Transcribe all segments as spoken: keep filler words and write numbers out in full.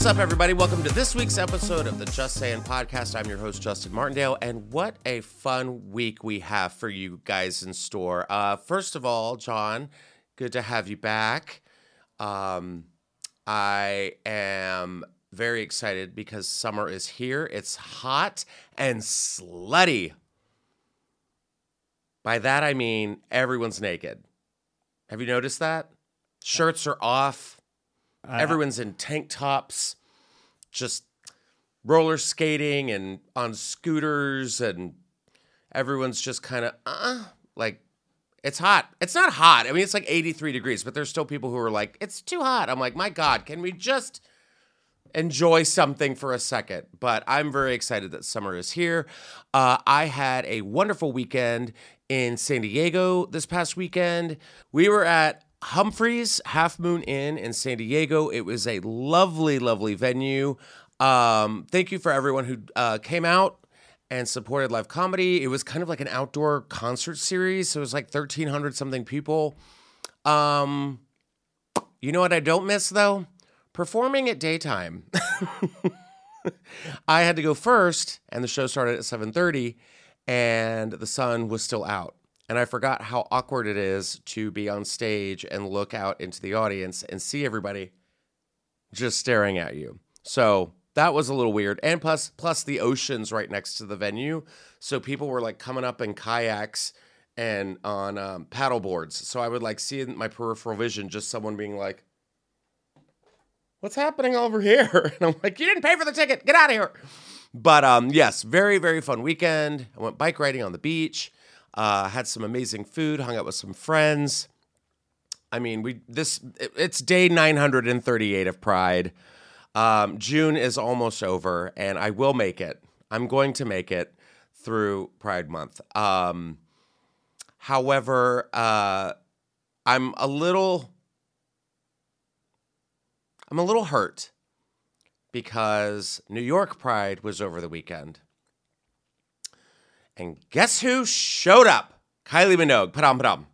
What's up, everybody? Welcome to this week's episode of the Just Saying Podcast. I'm your host, Justin Martindale, and what a fun week we have for you guys in store. Uh, first of all, John, good to have you back. Um, I am very excited because summer is here. It's hot and slutty. By that, I mean everyone's naked. Have you noticed that? Shirts are off. Uh, Everyone's in tank tops, just roller skating and on scooters, and everyone's just kind of, uh, like, it's hot. It's not hot. I mean, it's like eighty-three degrees, but there's still people who are like, it's too hot. I'm like, my God, can we just enjoy something for a second? But I'm very excited that summer is here. Uh, I had a wonderful weekend in San Diego this past weekend. We were at Humphreys Half Moon Inn in San Diego. It was a lovely, lovely venue. Um, thank you for everyone who uh, came out and supported live comedy. It was kind of like an outdoor concert series. So it was like thirteen hundred something people. Um, you know what I don't miss, though? Performing at daytime. I had to go first, and the show started at seven thirty, and the sun was still out. And I forgot how awkward it is to be on stage and look out into the audience and see everybody just staring at you. So that was a little weird. And plus, plus the ocean's right next to the venue. So people were like coming up in kayaks and on um, paddle boards. So I would like see in my peripheral vision just someone being like, what's happening over here? And I'm like, you didn't pay for the ticket. Get out of here. But um, yes, very, very fun weekend. I went bike riding on the beach. Uh, had some amazing food, hung out with some friends. I mean, we this it, it's day nine hundred thirty-eight of Pride. Um, June is almost over, and I will make it. I'm going to make it through Pride Month. Um, however, uh, I'm a little, I'm a little hurt because New York Pride was over the weekend. And guess who showed up? Kylie Minogue. Padam Padam.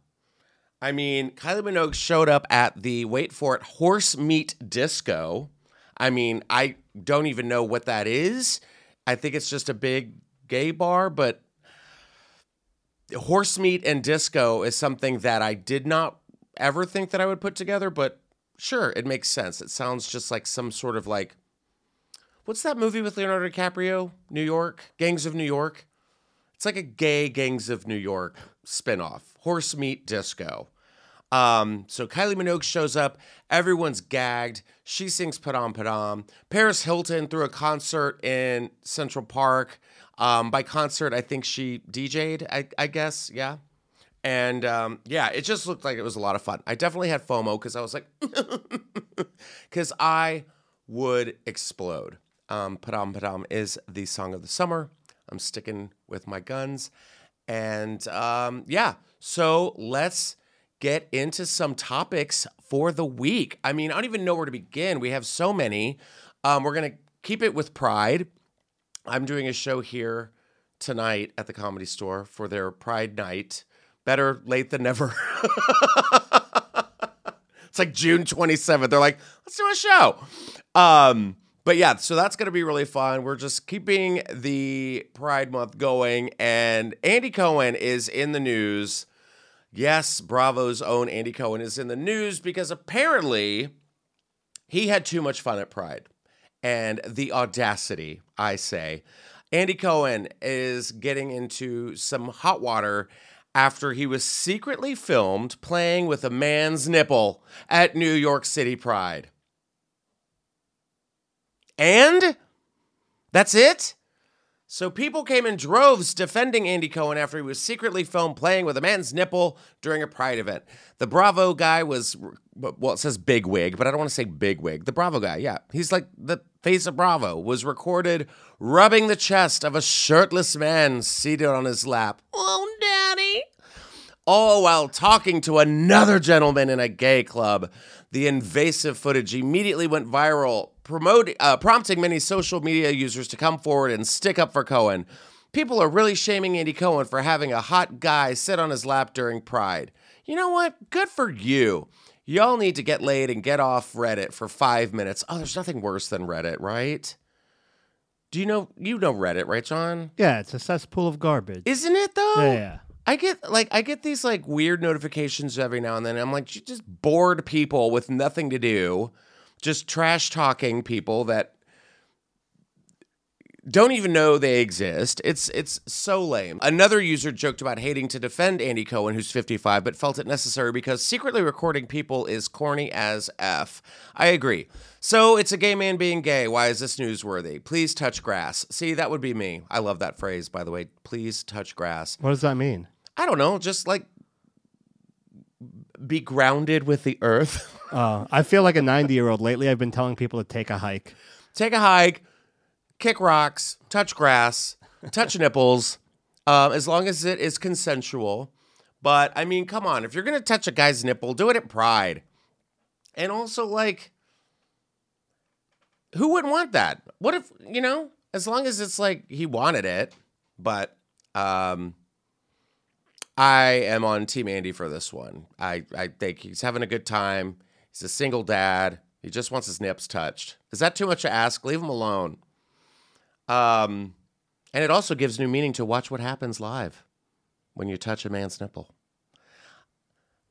I mean, Kylie Minogue showed up at the, wait for it, Horse Meat Disco. I mean, I don't even know what that is. I think it's just a big gay bar, but horse meat and disco is something that I did not ever think that I would put together, but sure, it makes sense. It sounds just like some sort of like, what's that movie with Leonardo DiCaprio? New York? Gangs of New York? It's like a gay Gangs of New York spinoff, Horse Meat Disco. Um, so Kylie Minogue shows up. Everyone's gagged. She sings Padam Padam. Paris Hilton threw a concert in Central Park. Um, by concert, I think she D J'd, I, I guess. Yeah. And um, yeah, it just looked like it was a lot of fun. I definitely had FOMO because I was like, because I would explode. Um, Padam Padam is the song of the summer. I'm sticking with my guns. And um, yeah, so let's get into some topics for the week. I mean, I don't even know where to begin. We have so many. Um, we're going to keep it with Pride. I'm doing a show here tonight at the Comedy Store for their Pride Night. Better late than never. It's like June twenty-seventh. They're like, let's do a show. Um But yeah, so that's going to be really fun. We're just keeping the Pride Month going. And Andy Cohen is in the news. Yes, Bravo's own Andy Cohen is in the news because apparently he had too much fun at Pride. And the audacity, I say. Andy Cohen is getting into some hot water after he was secretly filmed playing with a man's nipple at New York City Pride. And that's it? So people came in droves defending Andy Cohen after he was secretly filmed playing with a man's nipple during a Pride event. The Bravo guy was, well, it says bigwig, but I don't want to say bigwig. The Bravo guy, yeah. He's like the face of Bravo, was recorded rubbing the chest of a shirtless man seated on his lap. Oh, daddy. All while talking to another gentleman in a gay club. The invasive footage immediately went viral, promoting, uh, prompting many social media users to come forward and stick up for Cohen. People are really shaming Andy Cohen for having a hot guy sit on his lap during Pride. You know what? Good for you. y'all need to get laid and get off Reddit for five minutes. Oh, there's nothing worse than Reddit, right? Do you know, you know Reddit, right, John? Yeah, it's a cesspool of garbage. Isn't it, though? Yeah, yeah. I get like I get these like weird notifications every now and then. And I'm like, just bored people with nothing to do, just trash talking people that don't even know they exist. It's it's so lame. Another user joked about hating to defend Andy Cohen, who's fifty-five, but felt it necessary because secretly recording people is corny as F. I agree. So it's a gay man being gay. Why is this newsworthy? Please touch grass. See, that would be me. I love that phrase, by the way. Please touch grass. What does that mean? I don't know. Just like be grounded with the earth. uh, I feel like a ninety-year-old. Lately, I've been telling people to take a hike. Take a hike. Kick rocks, touch grass, touch nipples, um, as long as it is consensual. But, I mean, come on. If you're going to touch a guy's nipple, do it at Pride. And also, like, who wouldn't want that? What if, you know, as long as it's like he wanted it. But um, I am on Team Andy for this one. I, I think he's having a good time. He's a single dad. He just wants his nips touched. Is that too much to ask? Leave him alone. Um, and it also gives new meaning to Watch What Happens Live when you touch a man's nipple.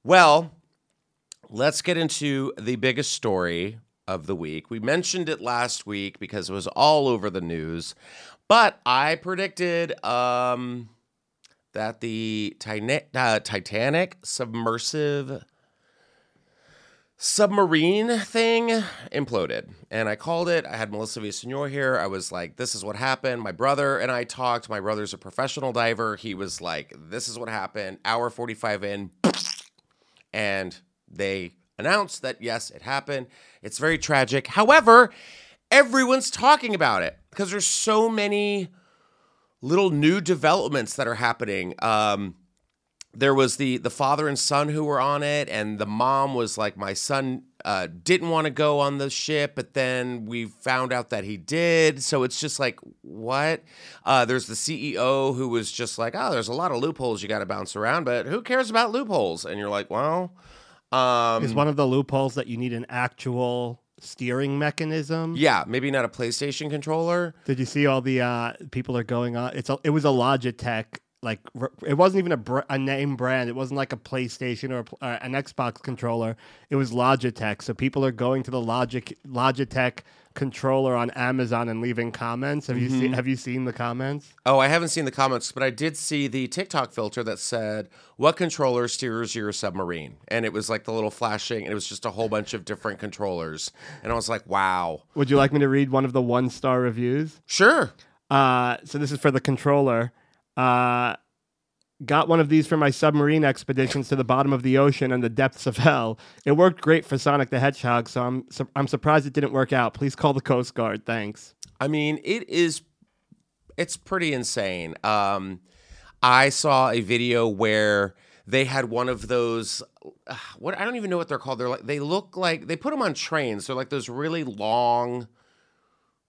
Well, let's get into the biggest story of the week. We mentioned it last week because it was all over the news, but I predicted um, that the tina- uh, Titanic submersive submarine thing imploded, and I called it. I had Melissa Villasenor here. I was like, this is what happened. My brother and I talked. My brother's a professional diver. He was like, this is what happened. Hour forty-five in, and they announced that, yes, it happened. It's very tragic. However, everyone's talking about it because there's so many little new developments that are happening. Um, There was the the father and son who were on it, and the mom was like, my son uh, didn't want to go on the ship, but then we found out that he did. So it's just like, what? Uh, there's the C E O who was just like, oh, there's a lot of loopholes you got to bounce around, but who cares about loopholes? And you're like, well. Um, Is one of the loopholes that you need an actual steering mechanism? Yeah, maybe not a PlayStation controller. Did you see all the uh, people are going on? It's a, It was a Logitech. Like, it wasn't even a, br- a name brand. It wasn't like a PlayStation or, a, or an Xbox controller. It was Logitech. So people are going to the Logic Logitech controller on Amazon and leaving comments. Have mm-hmm. you seen? Have you seen the comments? Oh, I haven't seen the comments, but I did see the TikTok filter that said, "What controller steers your submarine?" And it was like the little flashing, and it was just a whole bunch of different controllers. And I was like, "Wow." Would you like me to read one of the one-star reviews? Sure. Uh, so this is for the controller. Uh, got one of these for my submarine expeditions to the bottom of the ocean and the depths of hell. It worked great for Sonic the Hedgehog, so I'm su- I'm surprised it didn't work out. Please call the Coast Guard. Thanks. I mean, it is, it's pretty insane. Um, I saw a video where they had one of those. Uh, what I don't even know what they're called. They're like they look like they put them on trains. They're like those really long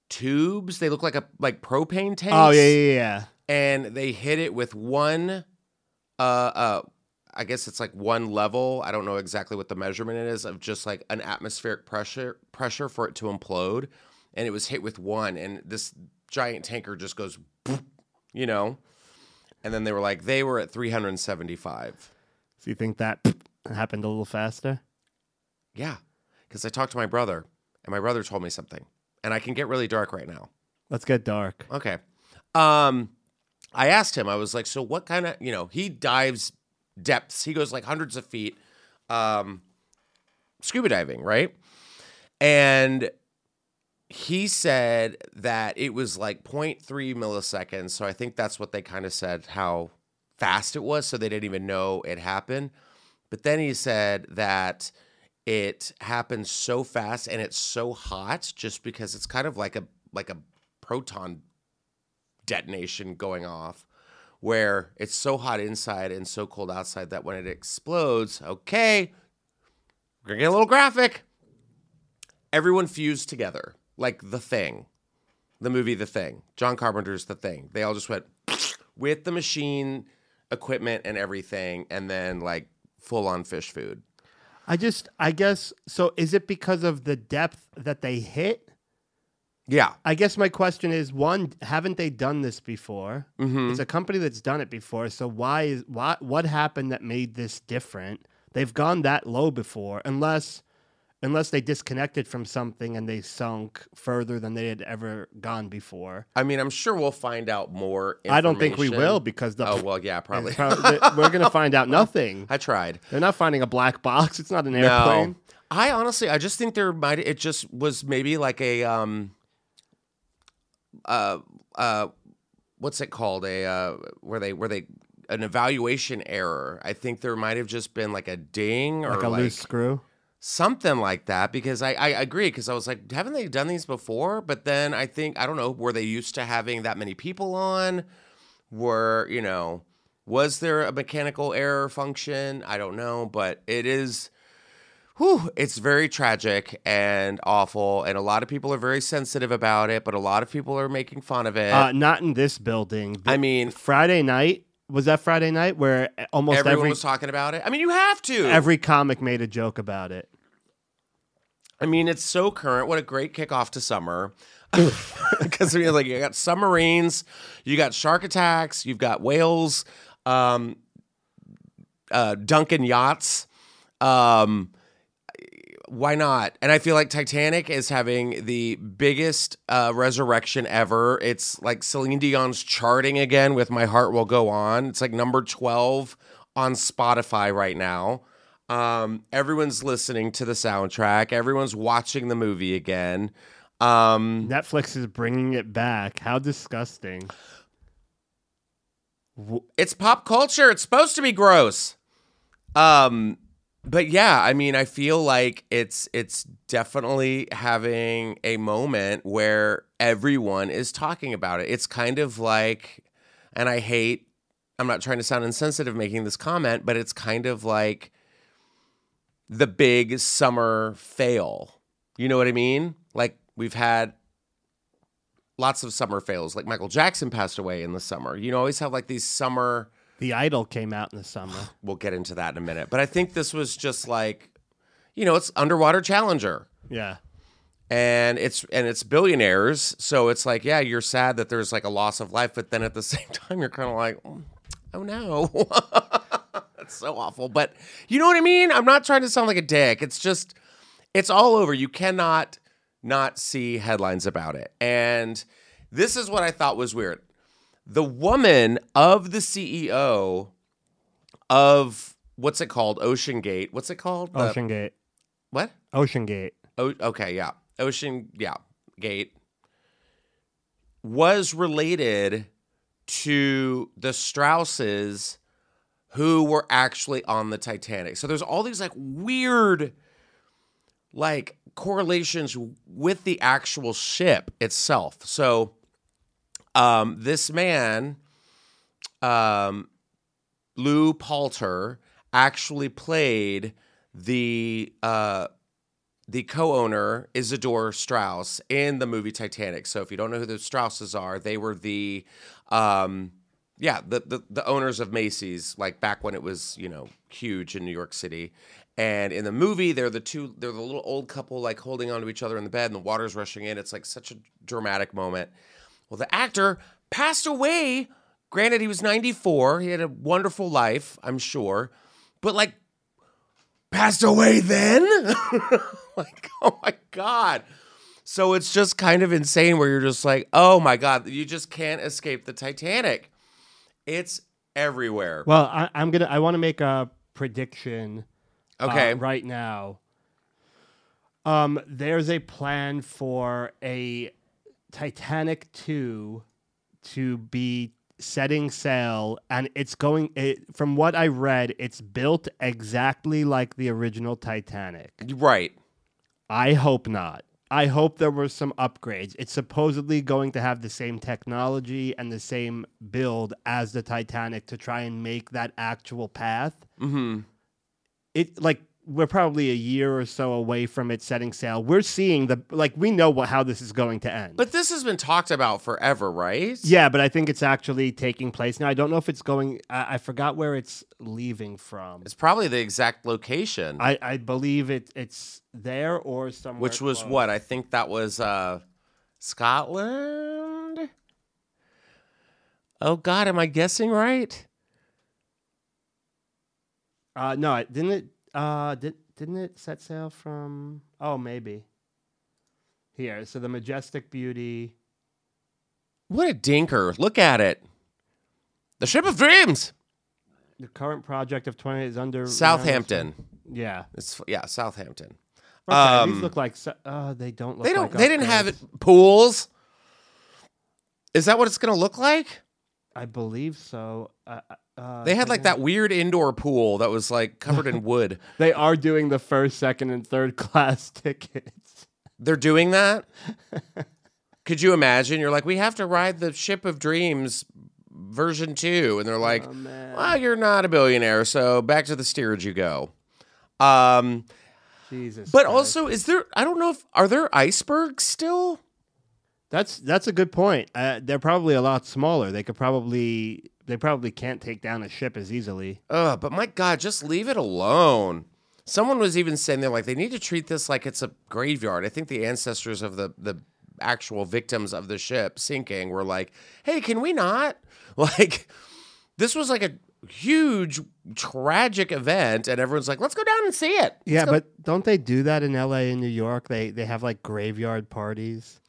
tubes. They look like a like propane tanks. Oh yeah, yeah, yeah. And they hit it with one, uh, uh, I guess it's like one level. I don't know exactly what the measurement is of just like an atmospheric pressure pressure for it to implode. And it was hit with one. And this giant tanker just goes, you know. And then they were like, they were at three hundred seventy-five. So you think that happened a little faster? Yeah, because I talked to my brother, and my brother told me something. And I can get really dark right now. Let's get dark. Okay. Um... I asked him, I was like, so what kind of, you know, he dives depths. He goes like hundreds of feet um, scuba diving, right? And he said that it was like zero point three milliseconds. So I think that's what they kind of said, how fast it was. So they didn't even know it happened. But then he said that it happened so fast and it's so hot just because it's kind of like a like a proton detonation going off where it's so hot inside and so cold outside that when it explodes, okay, we're gonna get a little graphic. Everyone fused together, like The Thing, the movie The Thing, John Carpenter's The Thing. They all just went with the machine equipment and everything, and then like full on fish food. I just, I guess, so is it because of the depth that they hit? Yeah. I guess my question is, one, haven't they done this before? Mm-hmm. It's a company that's done it before, so why is why what happened that made this different? They've gone that low before, unless unless they disconnected from something and they sunk further than they had ever gone before. I mean, I'm sure we'll find out more information. I don't think we will because... the Oh, well, yeah, probably. We're going to find out nothing. I tried. They're not finding a black box. It's not an airplane. No. I honestly, I just think there might... It just was maybe like a... um. Uh, uh, what's it called? A uh, where they where they an evaluation error. I think there might have just been like a ding or like a like loose screw, something like that. Because I I agree because I was like, haven't they done these before? But then I think I don't know. Were they used to having that many people on? Were you know? Was there a mechanical error function? I don't know, but it is. Whew, it's very tragic and awful, and a lot of people are very sensitive about it, but a lot of people are making fun of it. Uh, not in this building. I mean... Friday night, was that Friday night where almost everyone every, was talking about it? I mean, you have to. Every comic made a joke about it. I mean, it's so current. What a great kickoff to summer. Because I mean, like, you got submarines, you got shark attacks, you've got whales, um, uh, Duncan yachts, um... Why not? And I feel like Titanic is having the biggest uh, resurrection ever. It's like Celine Dion's charting again with My Heart Will Go On. It's like number twelve on Spotify right now. Um, everyone's listening to the soundtrack. Everyone's watching the movie again. Um, Netflix is bringing it back. How disgusting. It's pop culture. It's supposed to be gross. Um... But yeah, I mean, I feel like it's it's definitely having a moment where everyone is talking about it. It's kind of like, and I hate, I'm not trying to sound insensitive making this comment, but it's kind of like the big summer fail. You know what I mean? Like we've had lots of summer fails. Like Michael Jackson passed away in the summer. You always have like these summer... The Idol came out in the summer. We'll get into that in a minute. But I think this was just like, you know, it's Underwater Challenger. Yeah. And it's and it's billionaires. So it's like, yeah, you're sad that there's like a loss of life. But then at the same time, you're kind of like, oh, no. That's so awful. But you know what I mean? I'm not trying to sound like a dick. It's just, it's all over. You cannot not see headlines about it. And this is what I thought was weird. The woman of the C E O of, what's it called? Ocean Gate. What's it called? The, Ocean Gate. What? Ocean Gate. Oh, okay, yeah. Ocean, yeah, Gate. Was related to the Strausses who were actually on the Titanic. So there's all these, like, weird, like, correlations with the actual ship itself. So... Um, this man, um, Lou Palter, actually played the uh, the co-owner Isidore Straus in the movie Titanic. So if you don't know who the Strausses are, they were the um, yeah the, the the owners of Macy's, like back when it was you know huge in New York City. And in the movie, they're the two they're the little old couple like holding onto each other in the bed, and the water's rushing in. It's like such a dramatic moment. Well, the actor passed away. Granted, he was ninety-four. He had a wonderful life, I'm sure. But, like, passed away then? Like, oh, my God. So it's just kind of insane where you're just like, oh, my God. You just can't escape the Titanic. It's everywhere. Well, I, I'm gonna, I want to make a prediction okay. uh, right now. Um, there's a plan for a... Titanic two to be setting sail, and it's going it, from what I read, it's built exactly like the original Titanic. Right. I hope not. I hope there were some upgrades. It's supposedly going to have the same technology and the same build as the Titanic to try and make that actual path. Mm-hmm. It like we're probably a year or so away from it setting sail. We're seeing the, like, we know what, how this is going to end. But this has been talked about forever, right? Yeah, but I think it's actually taking place now. I don't know if it's going, I, I forgot where it's leaving from. It's probably the exact location. I, I believe it. it's there or somewhere. Which was close. What? I think that was uh, Scotland? Oh, God, am I guessing right? Uh, no, didn't it? Uh, did, didn't it set sail from... Oh, maybe. Here, so the Majestic Beauty. What a dinker. Look at it. The Ship of Dreams. The current project of twenty is under... Southampton. Renowned. Yeah. It's, yeah, Southampton. Okay, um, these look like... Uh, they don't look they don't, like... They didn't have it, pools. Is that what it's going to look like? I believe so. Uh, Uh, they had like that weird indoor pool that was like covered in wood. They are doing the first, second, and third class tickets. They're doing that? Could you imagine? You're like, we have to ride the Ship of Dreams version two. And they're like, oh, well, you're not a billionaire, so back to the steerage you go. Um, Jesus. But Christ. Also, is there, I don't know if, are there icebergs still? That's, that's a good point. Uh, they're probably a lot smaller. They could probably... They probably can't take down a ship as easily. Oh, but my God, just leave it alone. Someone was even saying they're like, they need to treat this like it's a graveyard. I think the ancestors of the, the actual victims of the ship sinking were like, hey, can we not? Like, this was like a huge, tragic event, and everyone's like, let's go down and see it. Let's yeah, go. But don't they do that in L A and New York? They they have like graveyard parties.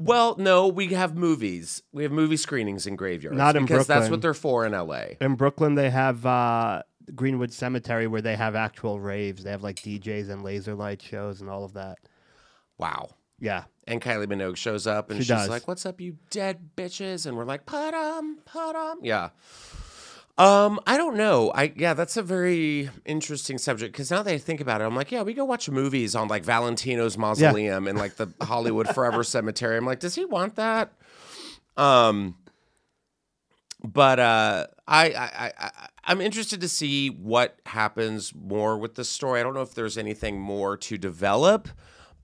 Well, no, we have movies. We have movie screenings in graveyards. Not in because Brooklyn. Because that's what they're for in L A. In Brooklyn, they have uh, Greenwood Cemetery where they have actual raves. They have like D Js and laser light shows and all of that. Wow. Yeah. And Kylie Minogue shows up and she she's does. like, what's up, you dead bitches? And we're like, Padam, Padam. Yeah. Um, I don't know. I yeah, that's a very interesting subject because now that I think about it, I'm like, yeah, we go watch movies on like Valentino's mausoleum yeah. and like the Hollywood Forever Cemetery. I'm like, does he want that? Um, but uh, I, I I I'm interested to see what happens more with this story. I don't know if there's anything more to develop,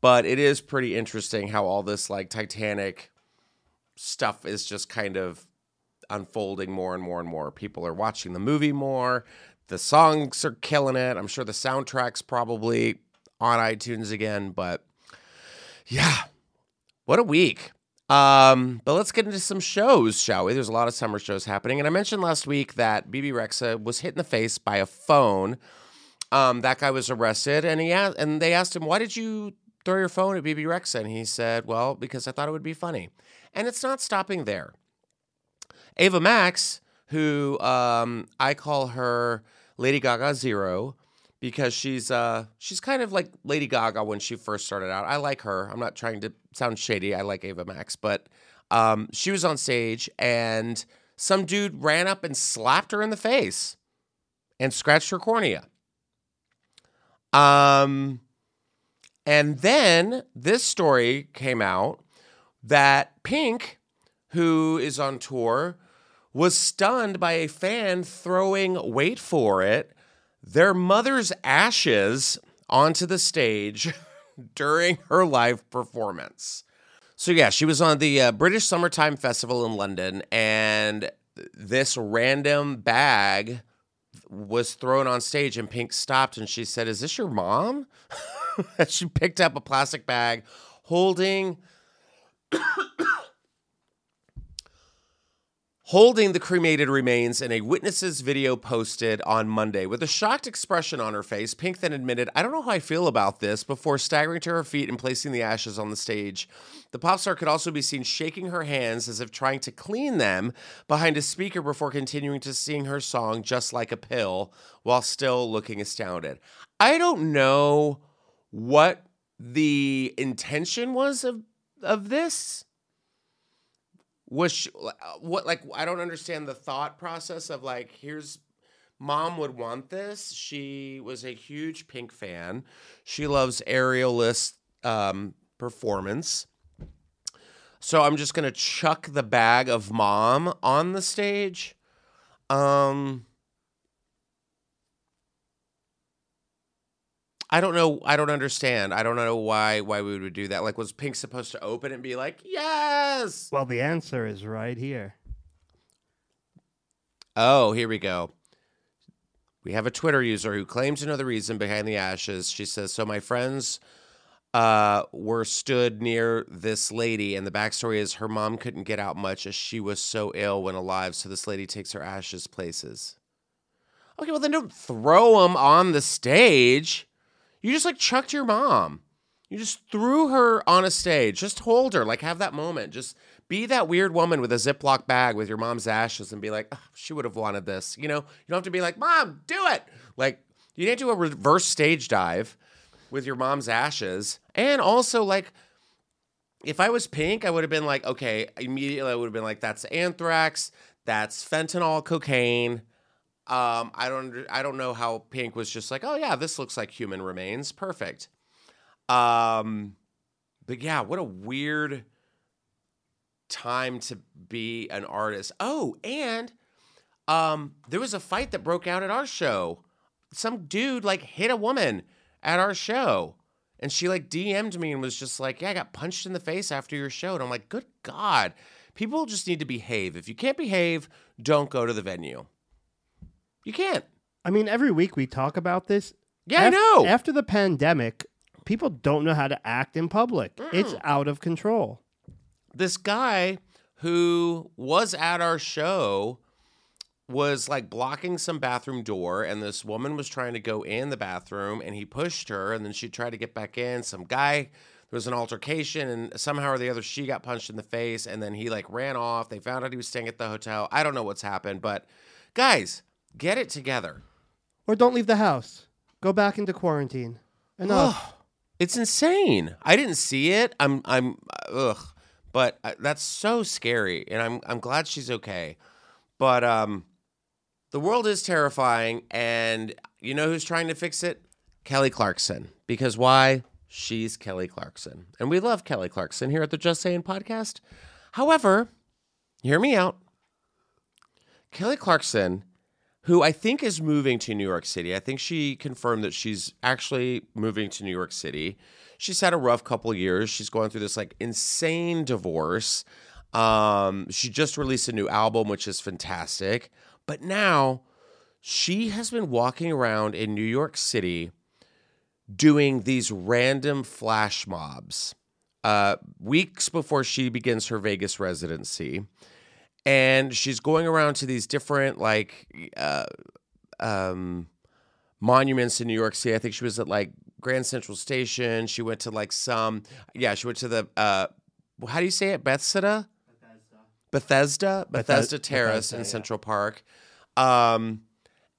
but it is pretty interesting how all this like Titanic stuff is just kind of unfolding more and more and more. People are watching the movie more. The songs are killing it. I'm sure the soundtrack's probably on iTunes again, but yeah, what a week. Um, but let's get into some shows, shall we? There's a lot of summer shows happening. And I mentioned last week that Bebe Rexha was hit in the face by a phone. Um, that guy was arrested and he asked, and they asked him, why did you throw your phone at Bebe Rexha? And he said, well, because I thought it would be funny. And it's not stopping there. Ava Max, who um, I call her Lady Gaga Zero, because she's uh, she's kind of like Lady Gaga when she first started out. I like her. I'm not trying to sound shady. I like Ava Max. But um, she was on stage, and some dude ran up and slapped her in the face and scratched her cornea. Um, and then this story came out that Pink, who is on tour, was stunned by a fan throwing, wait for it, their mother's ashes onto the stage during her live performance. So yeah, she was on the uh, British Summertime Festival in London, and this random bag was thrown on stage, and Pink stopped, and she said, is this your mom? And she picked up a plastic bag holding... holding the cremated remains in a witness's video posted on Monday. With a shocked expression on her face, Pink then admitted, I don't know how I feel about this, before staggering to her feet and placing the ashes on the stage. The pop star could also be seen shaking her hands as if trying to clean them behind a speaker before continuing to sing her song, Just Like a Pill, while still looking astounded. I don't know what the intention was of, of this. Was she, what like I don't understand the thought process of like, here's mom would want this. She was a huge Pink fan. She loves aerialist um, performance. So I'm just gonna chuck the bag of mom on the stage. Um, I don't know. I don't understand. I don't know why why we would do that. Like, was Pink supposed to open and be like, yes? Well, the answer is right here. Oh, here we go. We have a Twitter user who claims to know the reason behind the ashes. She says, so my friends uh, were stood near this lady, and the backstory is her mom couldn't get out much as she was so ill when alive, so this lady takes her ashes places. Okay, well, then don't throw them on the stage. You just, like, chucked your mom. You just threw her on a stage. Just hold her. Like, have that moment. Just be that weird woman with a Ziploc bag with your mom's ashes and be like, oh, she would have wanted this. You know, you don't have to be like, Mom, do it. Like, you didn't do a reverse stage dive with your mom's ashes. And also, like, if I was Pink, I would have been like, okay, immediately I would have been like, that's anthrax. That's fentanyl, cocaine. Um, I don't, I don't know how Pink was just like, oh yeah, this looks like human remains. Perfect. Um, but yeah, what a weird time to be an artist. Oh, and, um, there was a fight that broke out at our show. Some dude like hit a woman at our show and she like D M'd me and was just like, yeah, I got punched in the face after your show. And I'm like, good God, people just need to behave. If you can't behave, don't go to the venue. You can't. I mean, every week we talk about this. Yeah, after, I know. After the pandemic, people don't know how to act in public. Mm. It's out of control. This guy who was at our show was like blocking some bathroom door, and this woman was trying to go in the bathroom, and he pushed her, and then she tried to get back in. Some guy, there was an altercation, and somehow or the other, she got punched in the face, and then he like ran off. They found out he was staying at the hotel. I don't know what's happened, but guys, get it together. Or don't leave the house. Go back into quarantine. Enough. Ugh, it's insane. I didn't see it. I'm, I'm, ugh. But I, that's so scary. And I'm, I'm glad she's okay. But um, the world is terrifying. And you know who's trying to fix it? Kelly Clarkson. Because why? She's Kelly Clarkson. And we love Kelly Clarkson here at the Just Saying podcast. However, hear me out. Kelly Clarkson, who I think is moving to New York City. I think she confirmed that she's actually moving to New York City. She's had a rough couple of years. She's going through this like insane divorce. Um, she just released a new album, which is fantastic. But now she has been walking around in New York City doing these random flash mobs uh, weeks before she begins her Vegas residency. And she's going around to these different, like, uh, um, monuments in New York City. I think she was at, like, Grand Central Station. She went to, like, some, yeah, she went to the, uh, how do you say it? Bethesda? Bethesda. Bethesda? Bethesda, Bethesda Terrace Bethesda, in yeah. Central Park. Um,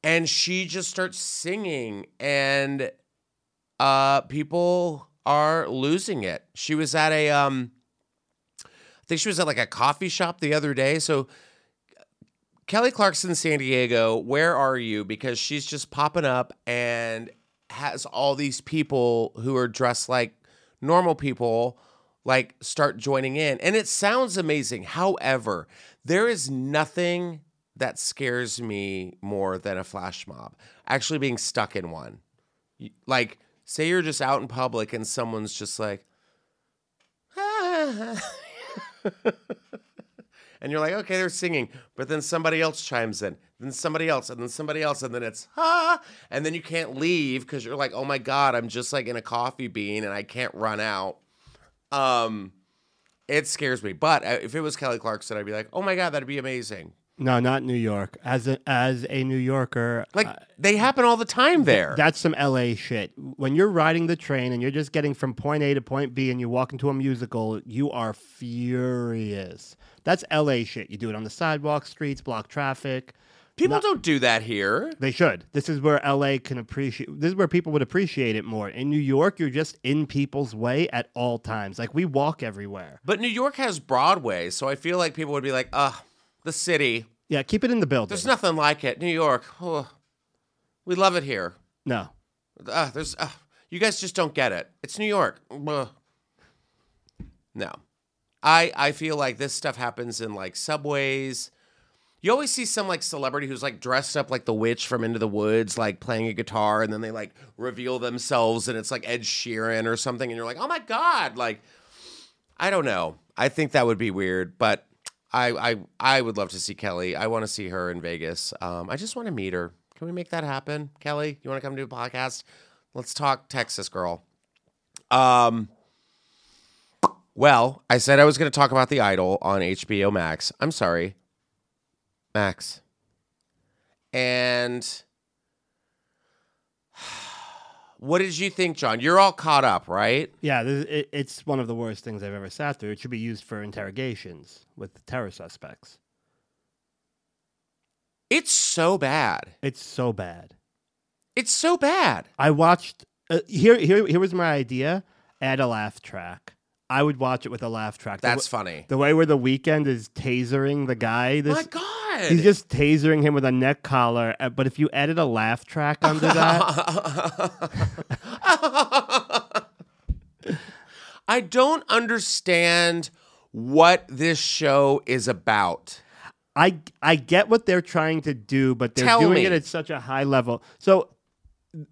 and she just starts singing. And uh, people are losing it. She was at a... Um, I think she was at like a coffee shop the other day. So Kelly Clarkson, San Diego, where are you? Because she's just popping up and has all these people who are dressed like normal people, like start joining in. And it sounds amazing. However, there is nothing that scares me more than a flash mob. Actually being stuck in one. Like say you're just out in public and someone's just like, ah. And you're like, okay, they're singing, but then somebody else chimes in, then somebody else, and then somebody else, and then it's ha, ah! And then you can't leave because you're like, oh my God, I'm just like in a coffee bean and I can't run out. Um, it scares me. But if it was Kelly Clarkson, I'd be like, oh my God, that'd be amazing. No, not New York. As a, as a New Yorker, like uh, they happen all the time there. That's some L A shit. When you're riding the train and you're just getting from point A to point B, and you walk into a musical, you are furious. That's L A shit. You do it on the sidewalk, streets, block traffic. People not, don't do that here. They should. This is where L A can appreciate. This is where people would appreciate it more. In New York, you're just in people's way at all times. Like we walk everywhere. But New York has Broadway, so I feel like people would be like, ah. The city. Yeah, keep it in the building. There's nothing like it. New York. Oh, we love it here. No. Uh, there's. Uh, you guys just don't get it. It's New York. Ugh. No. I I feel like this stuff happens in like subways. You always see some like celebrity who's like dressed up like the witch from Into the Woods, like playing a guitar, and then they like reveal themselves, and it's like Ed Sheeran or something, and you're like, oh my God, like, I don't know. I think that would be weird, but I I, I would love to see Kelly. I want to see her in Vegas. Um, I just want to meet her. Can we make that happen? Kelly, you want to come do a podcast? Let's talk Texas, girl. Um, well, I said I was going to talk about The Idol on H B O Max. I'm sorry, Max. And what did you think, John? You're all caught up, right? Yeah, it, it's one of the worst things I've ever sat through. It should be used for interrogations with terror suspects. It's so bad. It's so bad. It's so bad. I watched... Uh, here, here, here was my idea. Add a laugh track. I would watch it with a laugh track. That's the w- funny. The way where The Weeknd is tasering the guy. This, my God. He's just tasering him with a neck collar. Uh, but if you added a laugh track under that... I don't understand what this show is about. I, I get what they're trying to do, but they're Tell doing me. it at such a high level. So...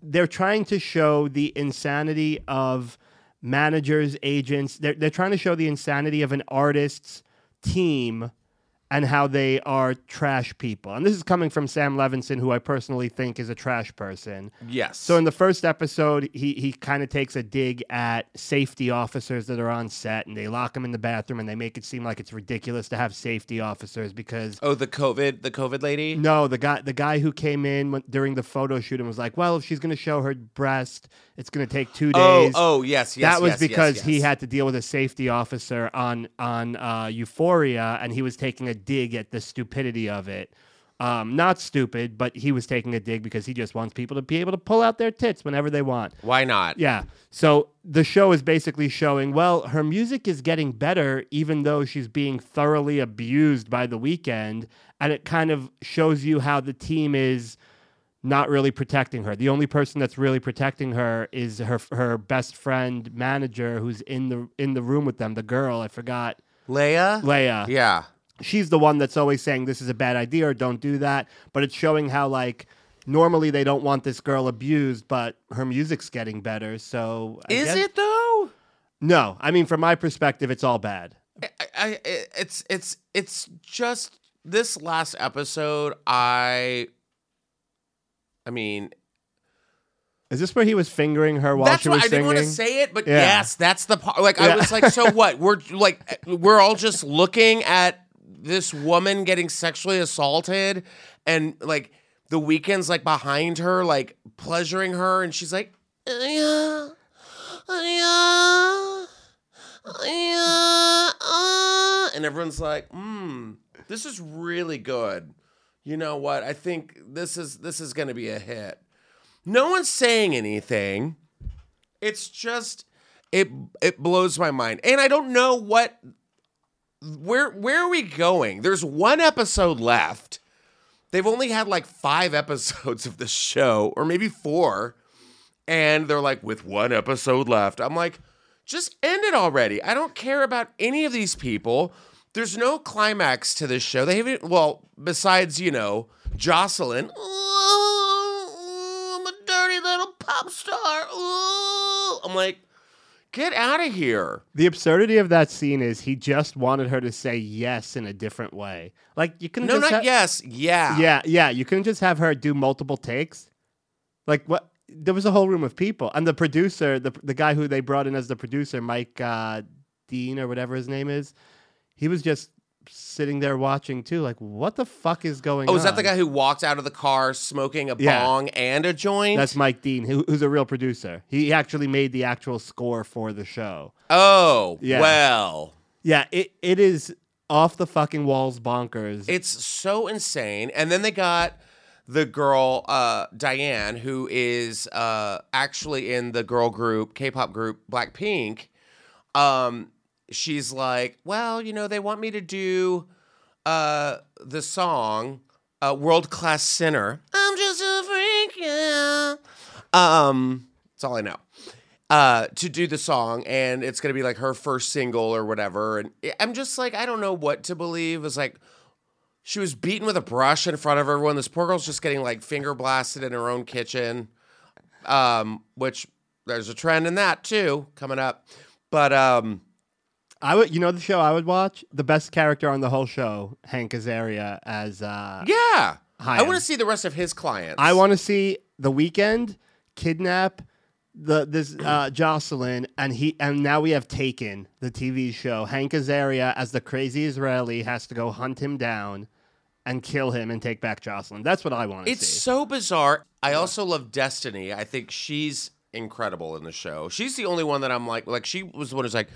They're trying to show the insanity of managers, agents. They're, they're trying to show the insanity of an artist's team and how they are trash people. And this is coming from Sam Levinson, who I personally think is a trash person. Yes. So in the first episode, he he kind of takes a dig at safety officers that are on set, and they lock them in the bathroom, and they make it seem like it's ridiculous to have safety officers because... Oh, the COVID the COVID lady? No, the guy the guy who came in when, during the photo shoot and was like, well, if she's going to show her breast, it's going to take two days. Oh, oh yes, yes, That was yes, because yes, yes. he had to deal with a safety officer on, on uh, Euphoria, and he was taking a dig at the stupidity of it. Um, not stupid, but he was taking a dig because he just wants people to be able to pull out their tits whenever they want. Why not? Yeah. So the show is basically showing, well, her music is getting better even though she's being thoroughly abused by The Weeknd, and it kind of shows you how the team is not really protecting her. The only person that's really protecting her is her her best friend manager who's in the in the room with them, the girl, I forgot. Leia? Leia. Yeah. She's the one that's always saying this is a bad idea or don't do that. But it's showing how, like, normally they don't want this girl abused, but her music's getting better. So I is guess... it though? No, I mean, from my perspective, it's all bad. I, I, it's it's it's just this last episode. I, I mean, is this where he was fingering her while that's she was what, singing? I didn't want to say it, but yeah. yes, that's the part. Like, yeah. I was like, so what? We're like, we're all just looking at this woman getting sexually assaulted, and like The Weeknd's like behind her, like pleasuring her, and she's like, yeah, yeah, yeah, uh. and everyone's like, mm, this is really good. You know what? I think this is this is going to be a hit. No one's saying anything. It's just it it blows my mind, and I don't know what. Where where are we going? There's one episode left. They've only had like five episodes of the show, or maybe four. And they're like, with one episode left. I'm like, just end it already. I don't care about any of these people. There's no climax to this show. They haven't, well, besides, you know, Jocelyn. Oh, I'm a dirty little pop star. Oh. I'm like, get out of here. The absurdity of that scene is he just wanted her to say yes in a different way. Like, you couldn't no, just not ha- yes, yeah. Yeah, yeah. You couldn't just have her do multiple takes. Like, what? There was a whole room of people. And the producer, the the guy who they brought in as the producer, Mike uh, Dean or whatever his name is, he was just sitting there watching too. Like, what the fuck is going on? Oh, is that on? The guy who walked out of the car smoking a yeah. bong and a joint? That's Mike Dean, who, who's a real producer. He actually made the actual score for the show. Oh, yeah. well. Yeah, it it is off the fucking walls bonkers. It's so insane. And then they got the girl, uh, Diane, who is uh, actually in the girl group, K-pop group, Blackpink. Um... She's like, well, you know, they want me to do uh, the song uh, World Class Sinner. I'm just a freak, yeah. Um, that's all I know. Uh, to do the song, and it's going to be like her first single or whatever. And I'm just like, I don't know what to believe. It's like, She was beaten with a brush in front of everyone. This poor girl's just getting, like, finger blasted in her own kitchen, um, which there's a trend in that, too, coming up. But um, I would, you know the show I would watch? The best character on the whole show, Hank Azaria, as uh, yeah. Hyam. I want to see the rest of his clients. I want to see The Weeknd, kidnap the this uh, Jocelyn, and he and now we have Taken, the T V show. Hank Azaria, as the crazy Israeli, has to go hunt him down and kill him and take back Jocelyn. That's what I want to see. It's so bizarre. I also love Destiny. I think she's incredible in the show. She's the only one that I'm like, like she was the one who's like,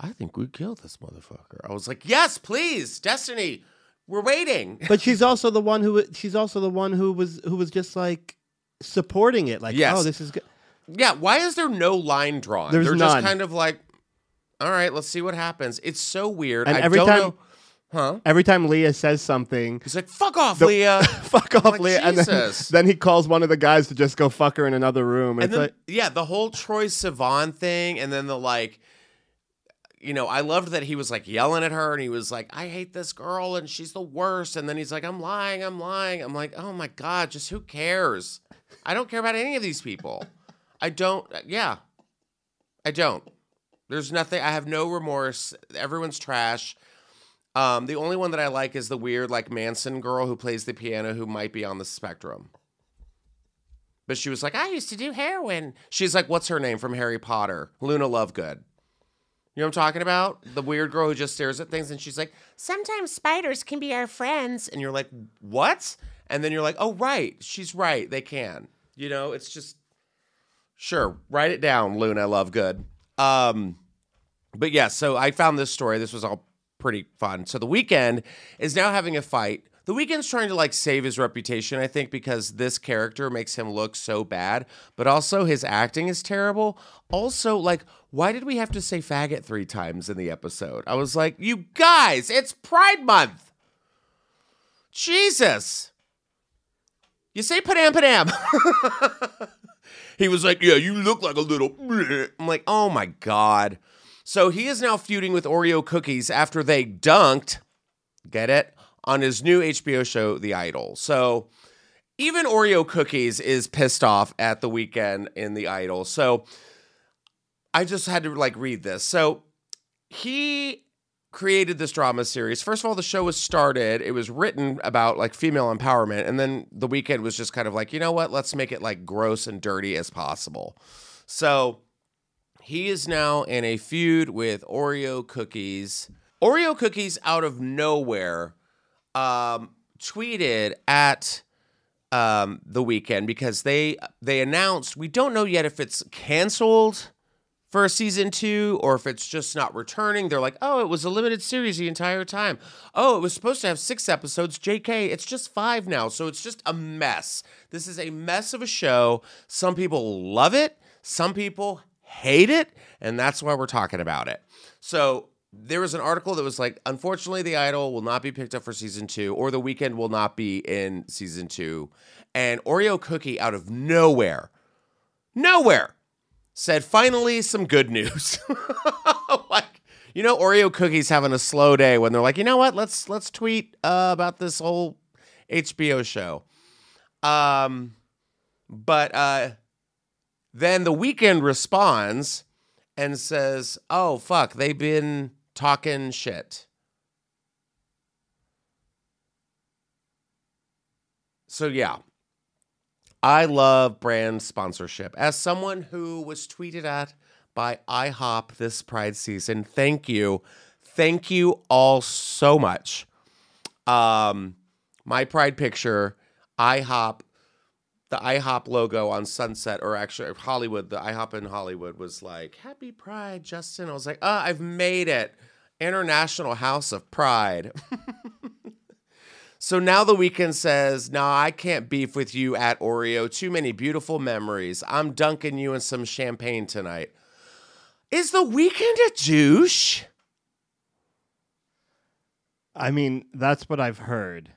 I think we killed this motherfucker. I was like, yes, please, Destiny. We're waiting. But she's also the one who she's also the one who was who was just like supporting it. Like, yes. Oh, this is good. Yeah. Why is there no line drawn? There's They're none. Just kind of like, all right, let's see what happens. It's so weird. And I every don't time, know. Huh? Every time Leah says something, he's like, "Fuck off, the, Leah! Fuck off, like, Leah!" Jesus. And then, then he calls one of the guys to just go fuck her in another room. And, and it's then, like, yeah, the whole Troye Sivan thing, and then the like. You know, I loved that he was like yelling at her and he was like, I hate this girl and she's the worst. And then he's like, I'm lying, I'm lying. I'm like, oh my God, just who cares? I don't care about any of these people. I don't, yeah, I don't. There's nothing, I have no remorse. Everyone's trash. Um, the only one that I like is the weird like Manson girl who plays the piano who might be on the spectrum. But she was like, I used to do heroin. She's like, what's her name from Harry Potter? Luna Lovegood. You know what I'm talking about? The weird girl who just stares at things and she's like, sometimes spiders can be our friends. And you're like, what? And then you're like, oh, right. She's right. They can. You know, it's just, sure. Write it down, Luna Lovegood. Um, but yeah, so I found this story. This was all pretty fun. So The Weeknd is now having a fight. The Weeknd's trying to like save his reputation, I think, because this character makes him look so bad, but also his acting is terrible. Also, like, why did we have to say faggot three times in the episode? I was like, you guys, it's Pride Month. Jesus. You say Padam Padam. He was like, yeah, you look like a little bleh. I'm like, oh my God. So he is now feuding with Oreo cookies after they dunked. Get it? On his new H B O show, The Idol. So even Oreo Cookies is pissed off at The Weeknd in The Idol. So I just had to like read this. So he created this drama series. First of all, the show was started. It was written about like female empowerment. And then The Weeknd was just kind of like, you know what? Let's make it like gross and dirty as possible. So he is now in a feud with Oreo Cookies. Oreo Cookies out of nowhere Um, tweeted at um, The Weeknd because they they announced, we don't know yet if it's canceled for season two or if it's just not returning. They're like, oh, it was a limited series the entire time. Oh, it was supposed to have six episodes. J K, it's just five now. So it's just a mess. This is a mess of a show. Some people love it. Some people hate it. And that's why we're talking about it. So there was an article that was like, unfortunately, The Idol will not be picked up for season two, or The Weeknd will not be in season two. And Oreo Cookie, out of nowhere, nowhere, said, finally, some good news. Like, you know, Oreo Cookie's having a slow day when they're like, you know what, let's let's tweet uh, about this whole H B O show. Um, but uh, then The Weeknd responds and says, oh, fuck, they've been talking shit. So yeah, I love brand sponsorship. As someone who was tweeted at by IHOP this Pride season, thank you. Thank you all so much. Um, my Pride picture, IHOP, the IHOP logo on Sunset, or actually Hollywood, the IHOP in Hollywood was like, happy Pride, Justin. I was like, oh, I've made it. International House of Pride. So now The Weeknd says, no, nah, I can't beef with you at Oreo. Too many beautiful memories. I'm dunking you in some champagne tonight. Is The Weeknd a douche? I mean, that's what I've heard.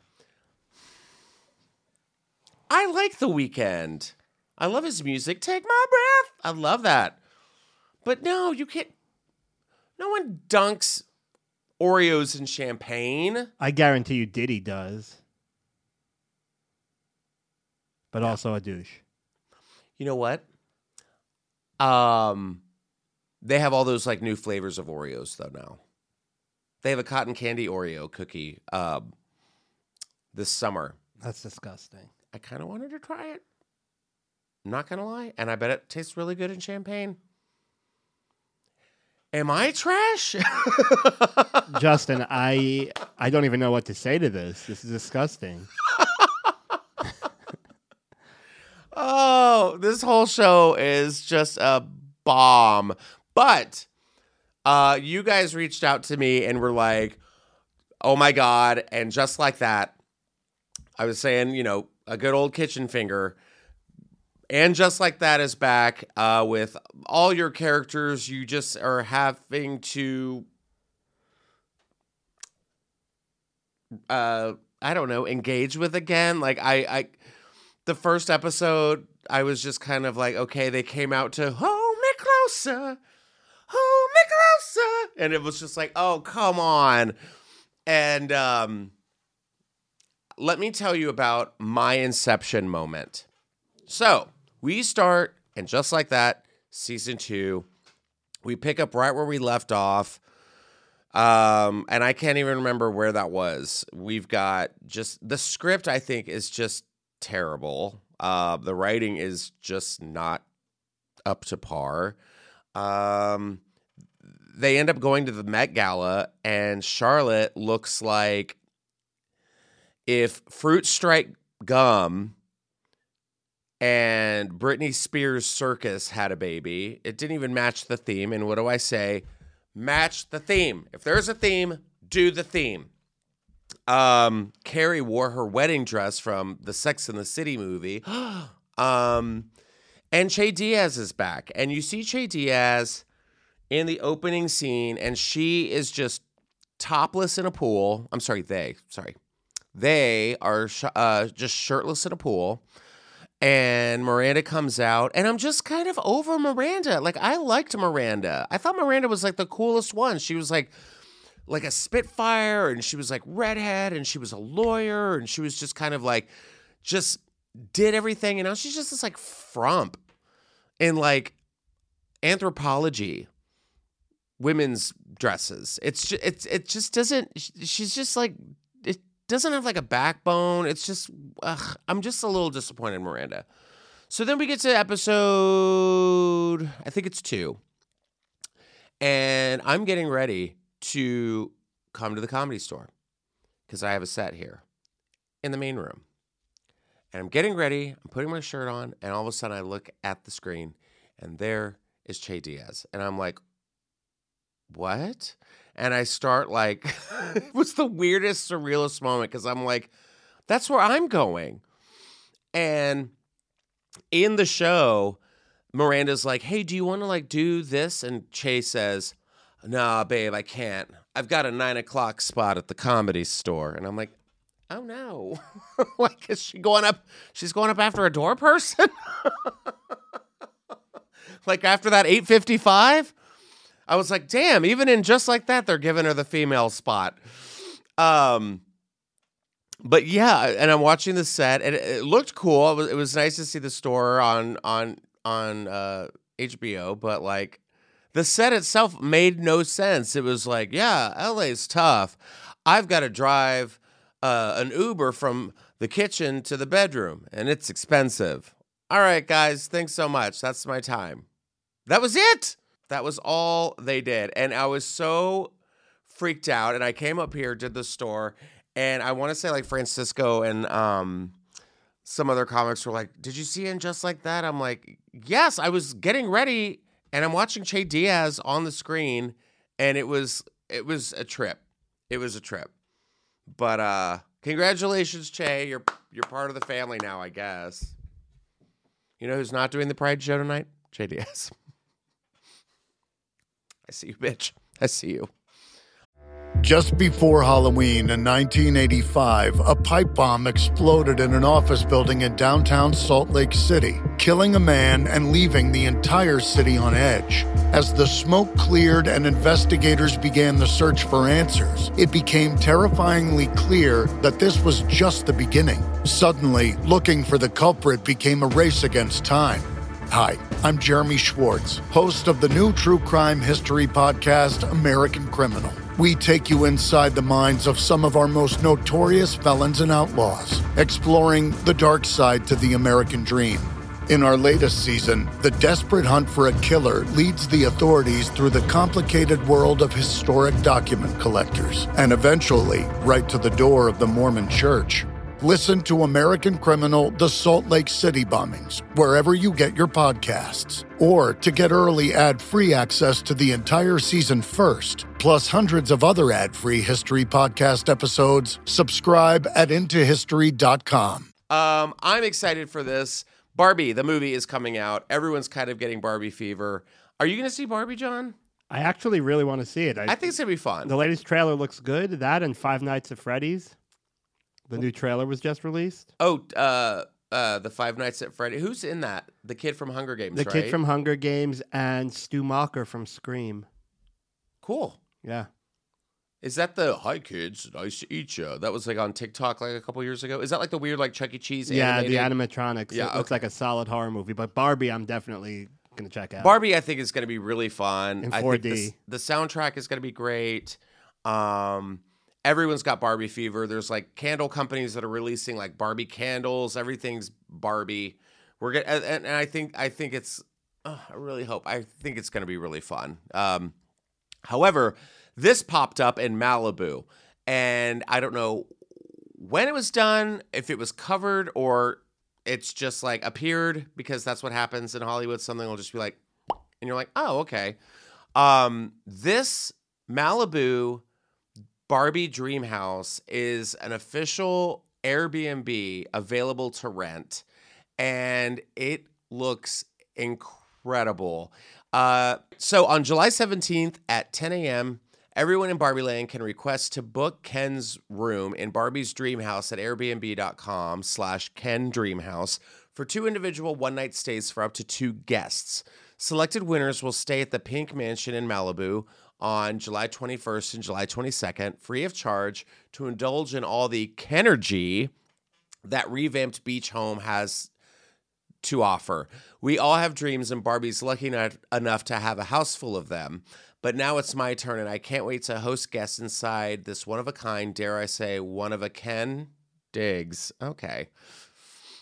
I like The Weeknd. I love his music. Take my breath. I love that. But no, you can't. No one dunks Oreos and champagne. I guarantee you Diddy does. But yeah. Also a douche. You know what? Um, they have all those like new flavors of Oreos though now. They have a cotton candy Oreo cookie uh, this summer. That's disgusting. I kind of wanted to try it. I'm not going to lie. And I bet it tastes really good in champagne. Am I trash? Justin, I I don't even know what to say to this. This is disgusting. Oh, this whole show is just a bomb. But uh, you guys reached out to me and were like, oh, my God. And just like that, I was saying, you know, a good old kitchen finger. And Just Like That is back uh, with all your characters. You just are having to, uh, I don't know, engage with again. Like I, I, the first episode, I was just kind of like, okay, they came out to hold me closer, hold me closer, and it was just like, oh, come on, and um, let me tell you about my inception moment. So. We start, and Just Like That, season two. We pick up right where we left off. Um, and I can't even remember where that was. We've got just, the script, I think, is just terrible. Uh, the writing is just not up to par. Um, they end up going to the Met Gala, and Charlotte looks like if fruit strike gum... and Britney Spears' circus had a baby. It didn't even match the theme. And what do I say? Match the theme. If there's a theme, do the theme. Um, Carrie wore her wedding dress from the Sex and the City movie. um, and Che Diaz is back. And you see Che Diaz in the opening scene. And she is just topless in a pool. I'm sorry, they. Sorry. They are sh- uh, just shirtless in a pool. And Miranda comes out, and I'm just kind of over Miranda. Like, I liked Miranda. I thought Miranda was, like, the coolest one. She was, like, like a spitfire, and she was, like, redhead, and she was a lawyer, and she was just kind of, like, just did everything. And now she's just this, like, frump in, like, anthropology, women's dresses. It's just, it's, it just doesn't, she's just, like, doesn't have like a backbone. It's just, ugh, I'm just a little disappointed in Miranda. So then we get to episode, I think it's two. And I'm getting ready to come to the Comedy Store because I have a set here in the main room. And I'm getting ready. I'm putting my shirt on. And all of a sudden I look at the screen and there is Che Diaz. And I'm like, what? And I start like, it was the weirdest, surrealist moment because I'm like, that's where I'm going. And in the show, Miranda's like, hey, do you want to like do this? And Che says, nah, babe, I can't. I've got a nine o'clock spot at the Comedy Store. And I'm like, oh no. Like, is she going up? She's going up after a door person? Like after that eight fifty-five? I was like, damn, even in Just Like That, they're giving her the female spot. Um, but yeah, and I'm watching the set, and it, it looked cool. It was, it was nice to see the store on on on uh, H B O, but like the set itself made no sense. It was like, yeah, L A's tough. I've got to drive uh, an Uber from the kitchen to the bedroom, and it's expensive. All right, guys, thanks so much. That's my time. That was it. That was all they did. And I was so freaked out. And I came up here, did the store. And I want to say like Francisco and um, some other comics were like, did you see it Just Like That? I'm like, yes, I was getting ready. And I'm watching Che Diaz on the screen. And it was, it was a trip. It was a trip. But uh, congratulations, Che. You're, you're part of the family now, I guess. You know who's not doing the Pride show tonight? Che Diaz. I see you, bitch. I see you. Just before Halloween in nineteen eighty-five, a pipe bomb exploded in an office building in downtown Salt Lake City, killing a man and leaving the entire city on edge. As the smoke cleared and investigators began the search for answers, it became terrifyingly clear that this was just the beginning. Suddenly, looking for the culprit became a race against time. Hi, I'm Jeremy Schwartz, host of the new true crime history podcast, American Criminal. We take you inside the minds of some of our most notorious felons and outlaws, exploring the dark side to the American dream. In our latest season, the desperate hunt for a killer leads the authorities through the complicated world of historic document collectors, and eventually right to the door of the Mormon Church. Listen to American Criminal, The Salt Lake City Bombings, wherever you get your podcasts. Or to get early ad-free access to the entire season first, plus hundreds of other ad-free history podcast episodes, subscribe at into history dot com. Um, I'm excited for this. Barbie, the movie, is coming out. Everyone's kind of getting Barbie fever. Are you going to see Barbie, John? I actually really want to see it. I, I think it's going to be fun. The latest trailer looks good. That and Five Nights at Freddy's. The new trailer was just released. Oh, uh, uh, the Five Nights at Freddy. Who's in that? The kid from Hunger Games, the right? The kid from Hunger Games and Stu Mocker from Scream. Cool. Yeah. Is that the, hi kids, nice to eat ya? That was like on TikTok like a couple years ago. Is that like the weird like Chuck E. Cheese animated? Yeah, the animatronics. Yeah, it okay. looks like a solid horror movie. But Barbie, I'm definitely going to check out. Barbie, I think, is going to be really fun. In four D. I think this, the soundtrack is going to be great. Um... Everyone's got Barbie fever. There's like candle companies that are releasing like Barbie candles. Everything's Barbie. We're gonna and, and I think I think it's. Oh, I really hope. I think it's going to be really fun. Um, however, this popped up in Malibu, and I don't know when it was done, if it was covered or it's just like appeared, because that's what happens in Hollywood. Something will just be like, and you're like, oh okay. Um, this Malibu Barbie Dreamhouse is an official Airbnb available to rent, and it looks incredible. Uh, so on July seventeenth at ten a.m., everyone in Barbie Land can request to book Ken's room in Barbie's Dreamhouse at airbnb.com slash Ken Dreamhouse for two individual one-night stays for up to two guests. Selected winners will stay at the Pink Mansion in Malibu on July twenty-first and July twenty-second, free of charge, to indulge in all the Kenergy that revamped beach home has to offer. We all have dreams, and Barbie's lucky enough to have a house full of them. But now it's my turn, and I can't wait to host guests inside this one-of-a-kind, dare I say, one-of-a-Ken digs. Okay.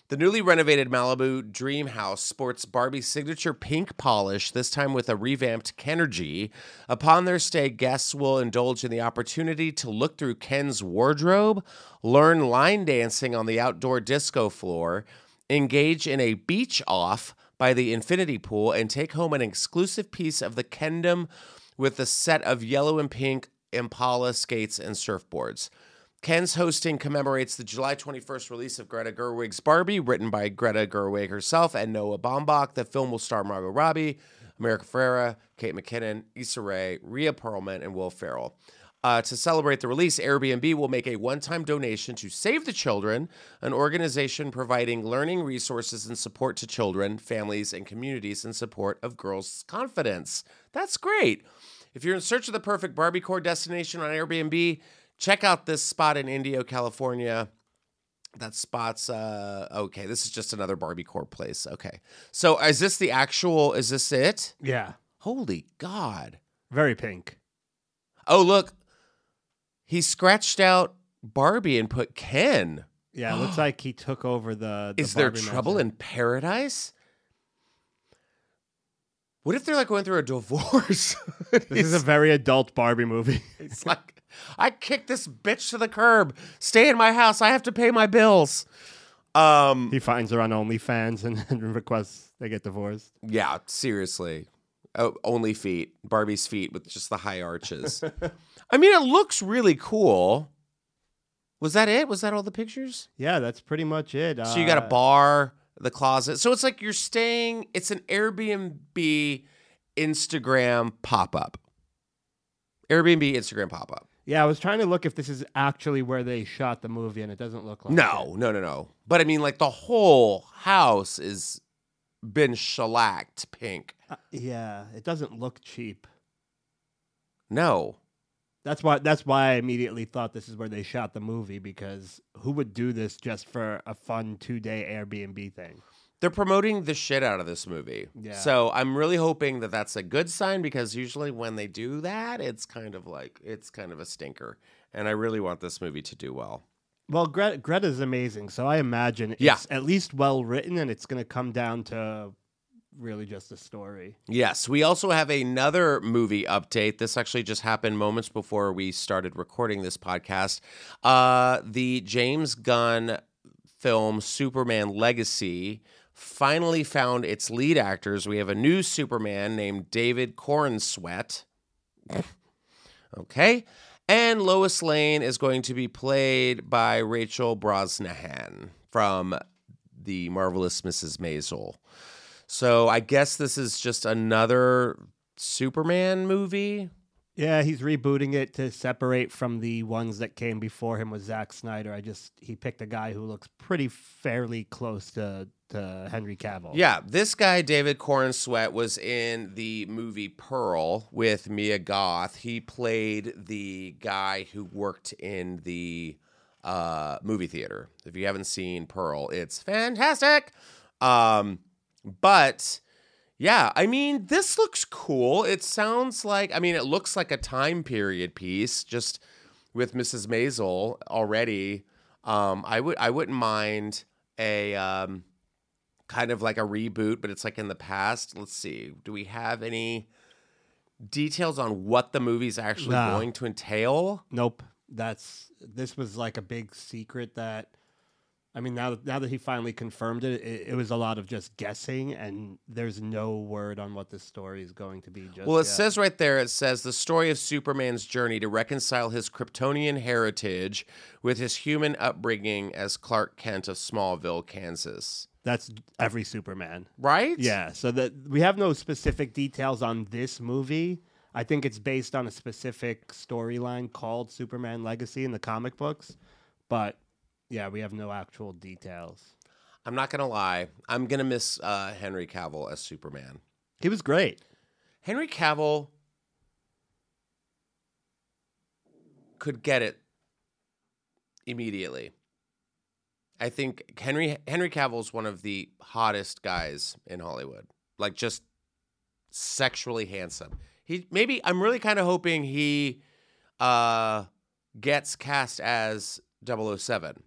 The newly renovated Malibu Dream House sports Barbie's signature pink polish, this time with a revamped Kenergy. Upon their stay, guests will indulge in the opportunity to look through Ken's wardrobe, learn line dancing on the outdoor disco floor, engage in a beach off by the infinity pool, and take home an exclusive piece of the Kendom with a set of yellow and pink Impala skates and surfboards. Ken's hosting commemorates the July twenty-first release of Greta Gerwig's Barbie, written by Greta Gerwig herself and Noah Baumbach. The film will star Margot Robbie, America Ferrera, Kate McKinnon, Issa Rae, Rhea Perlman, and Will Ferrell. Uh, to celebrate the release, Airbnb will make a one-time donation to Save the Children, an organization providing learning resources and support to children, families, and communities in support of girls' confidence. That's great. If you're in search of the perfect Barbiecore destination on Airbnb, check out this spot in Indio, California. That spot's, uh, okay, this is just another Barbiecore place. Okay. So is this the actual, is this it? Yeah. Holy God. Very pink. Oh, look. He scratched out Barbie and put Ken. Yeah, it looks like he took over the, the Is Barbie there trouble mansion. In paradise? What if they're like going through a divorce? This is a very adult Barbie movie. It's like, I kicked this bitch to the curb. Stay in my house. I have to pay my bills. Um, he finds her on OnlyFans and, and requests they get divorced. Yeah, seriously. Oh, only feet. Barbie's feet with just the high arches. I mean, it looks really cool. Was that it? Was that all the pictures? Yeah, that's pretty much it. Uh, so you got a bar, the closet. So it's like you're staying. It's an Airbnb Instagram pop-up. Airbnb Instagram pop-up. Yeah, I was trying to look if this is actually where they shot the movie, and it doesn't look like No, it. no, no, no. But I mean, like, the whole house is been shellacked pink. Uh, yeah, it doesn't look cheap. No. That's why that's why I immediately thought this is where they shot the movie, because who would do this just for a fun two-day Airbnb thing? They're promoting the shit out of this movie. Yeah. So I'm really hoping that that's a good sign, because usually when they do that, it's kind of like, it's kind of a stinker. And I really want this movie to do well. Well, Gre- Greta's amazing. So I imagine it's yeah. at least well written, and it's going to come down to really just a story. Yes. We also have another movie update. This actually just happened moments before we started recording this podcast. Uh, the James Gunn film Superman Legacy finally found its lead actors. We have a new Superman named David Cornsweet. Okay. And Lois Lane is going to be played by Rachel Brosnahan from The Marvelous Missus Maisel. So I guess this is just another Superman movie. Yeah, he's rebooting it to separate from the ones that came before him with Zack Snyder. I just, he picked a guy who looks pretty fairly close to, to Henry Cavill. Yeah, this guy, David Cornsweet, was in the movie Pearl with Mia Goth. He played the guy who worked in the uh, movie theater. If you haven't seen Pearl, it's fantastic. Um, but... Yeah, I mean, this looks cool. It sounds like, I mean, it looks like a time period piece, just with Missus Maisel already. Um, I would, I wouldn't mind a um, kind of like a reboot, but it's like in the past. Let's see, do we have any details on what the movie's actually nah. going to entail? Nope. That's this was like a big secret that. I mean, now, now that he finally confirmed it, it, it was a lot of just guessing, and there's no word on what this story is going to be just Well, it yet. says right there, it says, the story of Superman's journey to reconcile his Kryptonian heritage with his human upbringing as Clark Kent of Smallville, Kansas. That's every Superman. Right? Yeah, so that we have no specific details on this movie. I think it's based on a specific storyline called Superman Legacy in the comic books, but... Yeah, we have no actual details. I'm not going to lie. I'm going to miss uh, Henry Cavill as Superman. He was great. Henry Cavill could get it immediately. I think Henry Henry Cavill's one of the hottest guys in Hollywood. Like, just sexually handsome. He maybe I'm really kind of hoping he uh, gets cast as double oh seven.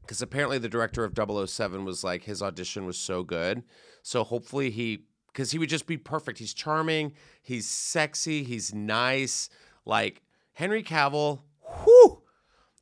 Because apparently the director of double oh seven was like, his audition was so good. So hopefully he, because he would just be perfect. He's charming. He's sexy. He's nice. Like, Henry Cavill, whew.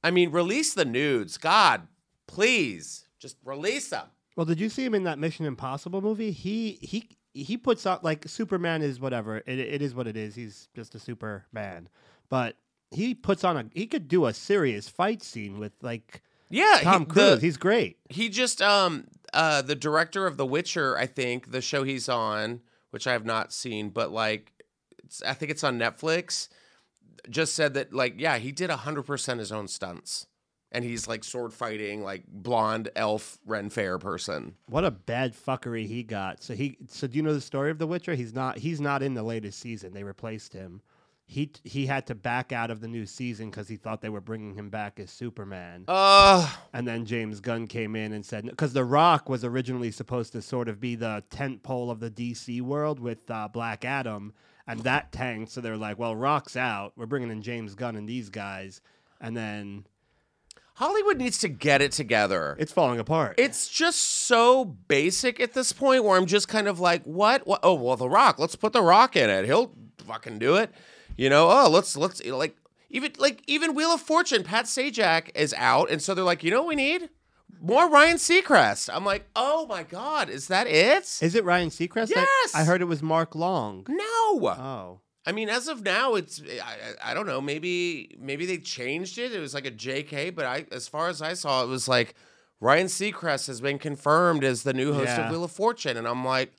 I mean, release the nudes. God, please. Just release them. Well, did you see him in that Mission Impossible movie? He he he puts out, like, Superman is whatever. It It is what it is. He's just a Superman. But he puts on a, he could do a serious fight scene with, like, Yeah, Tom he, Cruise, the, he's great. He just, um, uh, the director of The Witcher, I think, the show he's on, which I have not seen, but like, it's, I think it's on Netflix, just said that, like, yeah, he did one hundred percent his own stunts. And he's like sword fighting, like blonde elf Ren Fair person. What a bad fuckery he got. So he, so do you know the story of The Witcher? He's not, he's not in the latest season. They replaced him. He he had to back out of the new season because he thought they were bringing him back as Superman. Uh, and then James Gunn came in and said, because The Rock was originally supposed to sort of be the tentpole of the D C world with uh, Black Adam, and that tanked. So they're like, well, Rock's out. We're bringing in James Gunn and these guys. And then... Hollywood needs to get it together. It's falling apart. It's just so basic at this point where I'm just kind of like, what? what? Oh, well, The Rock. Let's put The Rock in it. He'll fucking do it. You know, oh, let's, let's, like, even, like, even Wheel of Fortune, Pat Sajak is out. And so they're like, you know what we need? More Ryan Seacrest. I'm like, oh my God, is that it? Is it Ryan Seacrest? Yes. I, I heard it was Mark Long. No. Oh. I mean, as of now, it's, I, I don't know, maybe, maybe they changed it. It was like a J K, but I, as far as I saw, it was like Ryan Seacrest has been confirmed as the new host yeah. of Wheel of Fortune. And I'm like,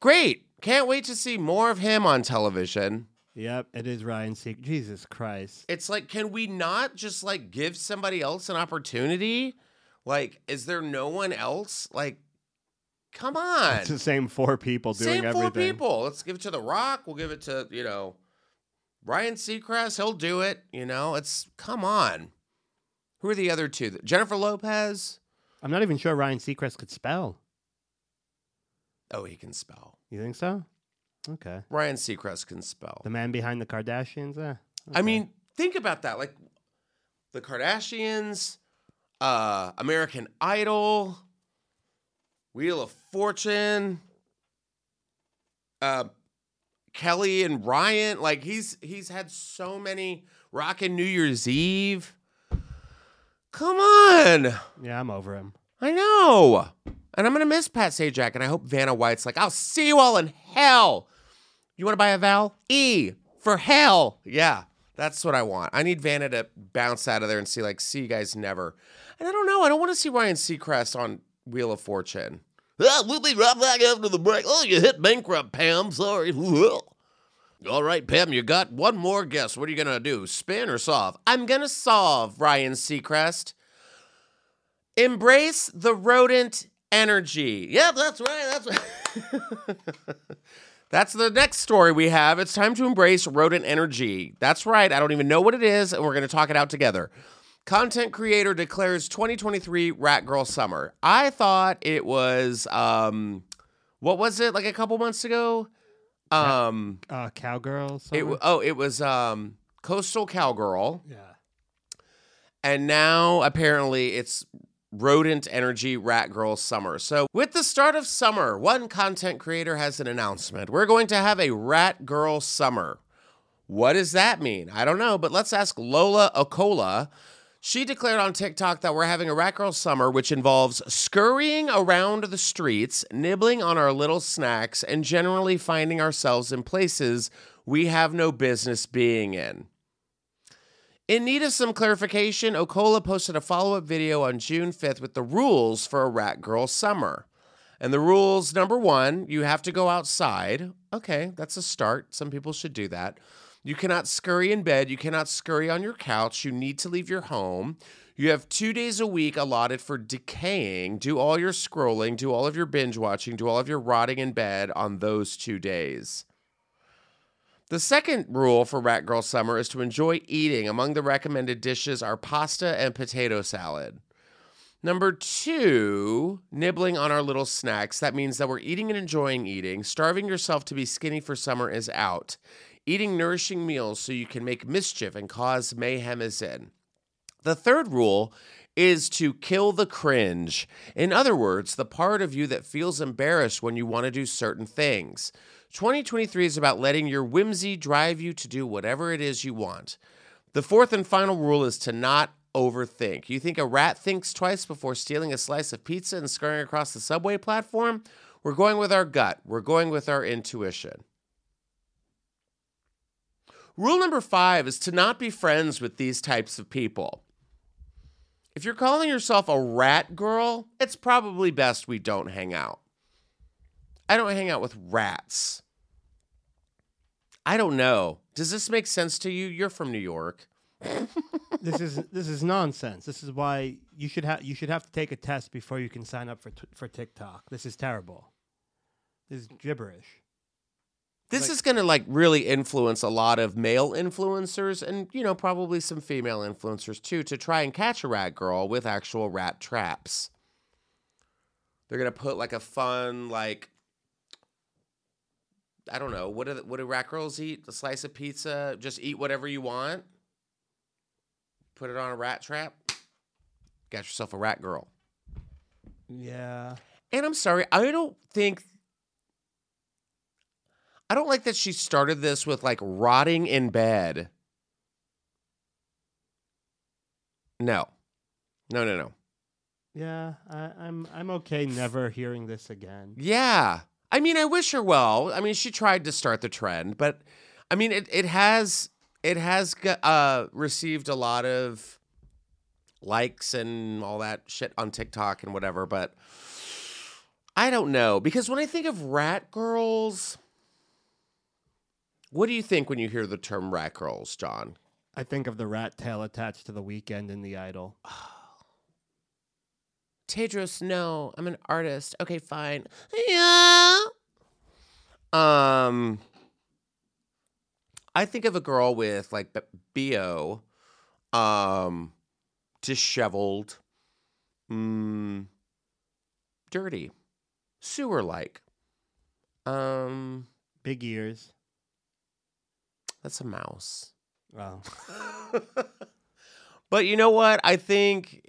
great. Can't wait to see more of him on television. Yep, it is Ryan Seacrest. Jesus Christ. It's like, can we not just, like, give somebody else an opportunity? Like, is there no one else? Like, come on. It's the same four people doing same everything. Same four people. Let's give it to The Rock. We'll give it to, you know, Ryan Seacrest. He'll do it. You know, it's, come on. Who are the other two? Jennifer Lopez? I'm not even sure Ryan Seacrest could spell. Oh, he can spell. You think so? Okay. Ryan Seacrest can spell. The man behind the Kardashians? Eh, okay. I mean, think about that. Like, the Kardashians, uh, American Idol, Wheel of Fortune, uh, Kelly and Ryan. Like, he's he's had so many. Rockin' New Year's Eve. Come on. Yeah, I'm over him. I know. And I'm going to miss Pat Sajak, and I hope Vanna White's like, I'll see you all in hell. You want to buy a vowel? E for hell. Yeah, that's what I want. I need Vanna to bounce out of there and see, like, see you guys never. And I don't know. I don't want to see Ryan Seacrest on Wheel of Fortune. Ah, we'll be right back after the break. Oh, you hit bankrupt, Pam. Sorry. All right, Pam, you got one more guess. What are you going to do, spin or solve? I'm going to solve, Ryan Seacrest. Embrace the rodent energy. Yep, that's right. That's right. That's the next story we have. It's time to embrace rodent energy. That's right. I don't even know what it is, and we're going to talk it out together. Content creator declares twenty twenty-three Rat Girl Summer. I thought it was, um, what was it, like a couple months ago? Um, uh, cowgirl. It, oh, it was um, Coastal Cowgirl. Yeah. And now apparently it's Rodent Energy Rat Girl Summer. So with the start of summer, one content creator has an announcement. We're going to have a Rat Girl Summer. What does that mean? I don't know, but let's ask Lola Okola. She declared on TikTok that we're having a Rat Girl Summer, which involves scurrying around the streets, nibbling on our little snacks, and generally finding ourselves in places we have no business being in. In need of some clarification, Okola posted a follow-up video on June fifth with the rules for a Rat Girl Summer. And the rules, number one, you have to go outside. Okay, that's a start. Some people should do that. You cannot scurry in bed. You cannot scurry on your couch. You need to leave your home. You have two days a week allotted for decaying. Do all your scrolling. Do all of your binge watching. Do all of your rotting in bed on those two days. The second rule for Rat Girl Summer is to enjoy eating. Among the recommended dishes are pasta and potato salad. Number two, nibbling on our little snacks. That means that we're eating and enjoying eating. Starving yourself to be skinny for summer is out. Eating nourishing meals so you can make mischief and cause mayhem is in. The third rule is to kill the cringe. In other words, the part of you that feels embarrassed when you want to do certain things. twenty twenty-three is about letting your whimsy drive you to do whatever it is you want. The fourth and final rule is to not overthink. You think a rat thinks twice before stealing a slice of pizza and scurrying across the subway platform? We're going with our gut. We're going with our intuition. Rule number five is to not be friends with these types of people. If you're calling yourself a rat girl, it's probably best we don't hang out. I don't hang out with rats. I don't know. Does this make sense to you? You're from New York. This is this is nonsense. This is why you should have you should have to take a test before you can sign up for t- for TikTok. This is terrible. This is gibberish. This like, is going to like really influence a lot of male influencers and, you know, probably some female influencers, too, to try and catch a rat girl with actual rat traps. They're going to put like a fun, like, I don't know. What do, what do rat girls eat? A slice of pizza? Just eat whatever you want? Put it on a rat trap? Got yourself a rat girl. Yeah. And I'm sorry. I don't think... I don't like that she started this with, like, rotting in bed. No. No, no, no. Yeah, I, I'm I'm okay never hearing this again. Yeah. I mean, I wish her well. I mean, she tried to start the trend, but, I mean, it, it has, it has uh, received a lot of likes and all that shit on TikTok and whatever, but I don't know. Because when I think of rat girls... What do you think when you hear the term rat girls, John? I think of the rat tail attached to The Weeknd and The Idol. Oh. Tedros, no, I'm an artist. Okay, fine. Yeah. Um, I think of a girl with like B O, um, disheveled, mm, dirty, sewer-like, um, big ears. That's a mouse. Wow. But you know what? I think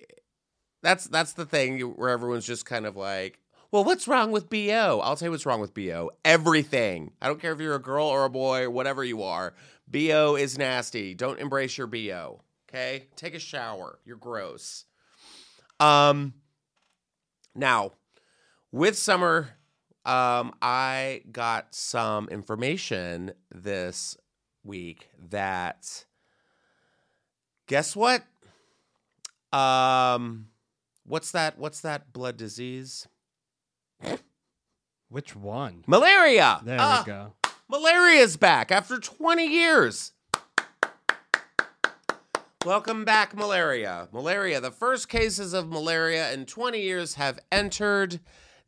that's that's the thing where everyone's just kind of like, well, what's wrong with B O? I'll tell you what's wrong with B O. Everything. I don't care if you're a girl or a boy, whatever you are. B O is nasty. Don't embrace your B O, okay? Take a shower. You're gross. Um. Now, with summer, um, I got some information this week that, guess what? Um, what's that? What's that blood disease? Which one? Malaria. There uh, we go. Malaria's back after twenty years. Welcome back, malaria. Malaria. The first cases of malaria in twenty years have entered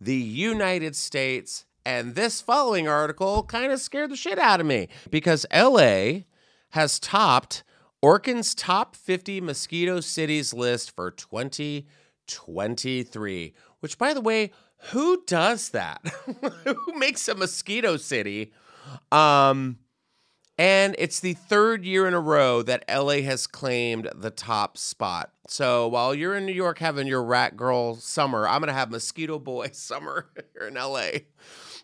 the United States. And this following article kind of scared the shit out of me because L A has topped Orkin's top fifty mosquito cities list for twenty twenty-three, which, by the way, who does that? Who makes a mosquito city? Um, and it's the third year in a row that L A has claimed the top spot. So while you're in New York having your rat girl summer, I'm going to have mosquito boy summer here in L A.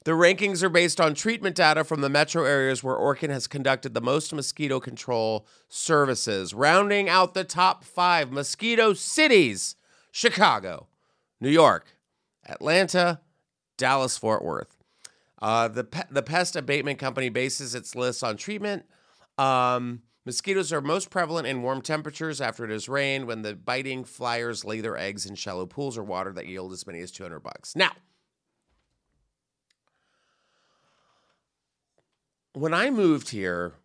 The rankings are based on treatment data from the metro areas where Orkin has conducted the most mosquito control services. Rounding out the top five mosquito cities, Chicago, New York, Atlanta, Dallas-Fort Worth. Uh, the pe- the pest abatement company bases its list on treatment. Um, mosquitoes are most prevalent in warm temperatures after it has rained, when the biting flyers lay their eggs in shallow pools or water that yield as many as two hundred bucks. Now, when I moved here,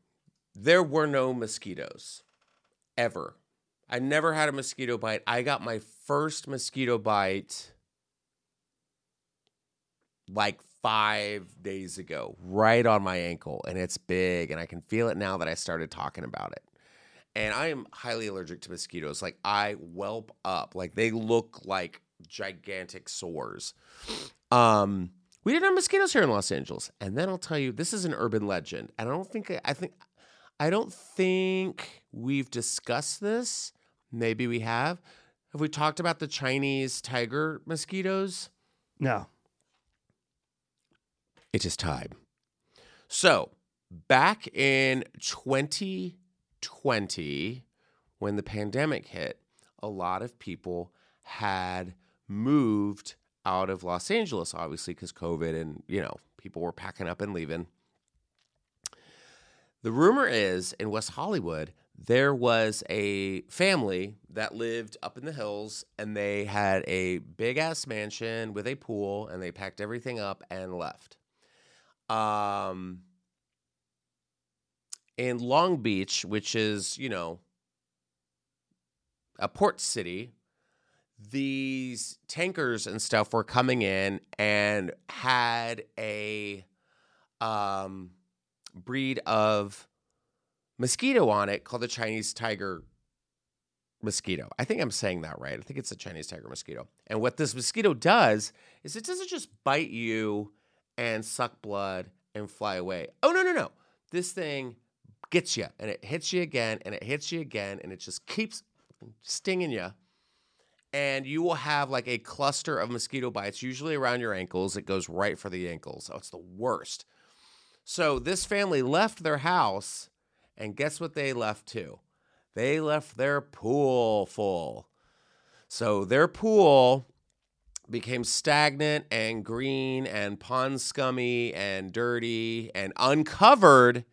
there were no mosquitoes, ever. I never had a mosquito bite. I got my first mosquito bite like five days ago, right on my ankle, and it's big, and I can feel it now that I started talking about it. And I am highly allergic to mosquitoes. Like, I whelp up. Like, they look like gigantic sores. Um, we didn't have mosquitoes here in Los Angeles. And then I'll tell you, this is an urban legend, and I don't think I think I don't think we've discussed this. Maybe we have. Have we talked about the Chinese tiger mosquitoes? No. It is time. So, back in twenty twenty, when the pandemic hit, a lot of people had moved out of Los Angeles, obviously, because COVID and, you know, people were packing up and leaving. The rumor is, in West Hollywood, there was a family that lived up in the hills, and they had a big-ass mansion with a pool, and they packed everything up and left. Um, in Long Beach, which is, you know, a port city, these tankers and stuff were coming in and had a um, breed of mosquito on it called the Chinese tiger mosquito. I think I'm saying that right. I think it's a Chinese tiger mosquito. And what this mosquito does is it doesn't just bite you and suck blood and fly away. Oh, no, no, no. This thing gets you, and it hits you again, and it hits you again, and it just keeps stinging you. And you will have like a cluster of mosquito bites, usually around your ankles. It goes right for the ankles. Oh, it's the worst. So this family left their house, and guess what they left too? They left their pool full. So their pool became stagnant and green and pond scummy and dirty and uncovered.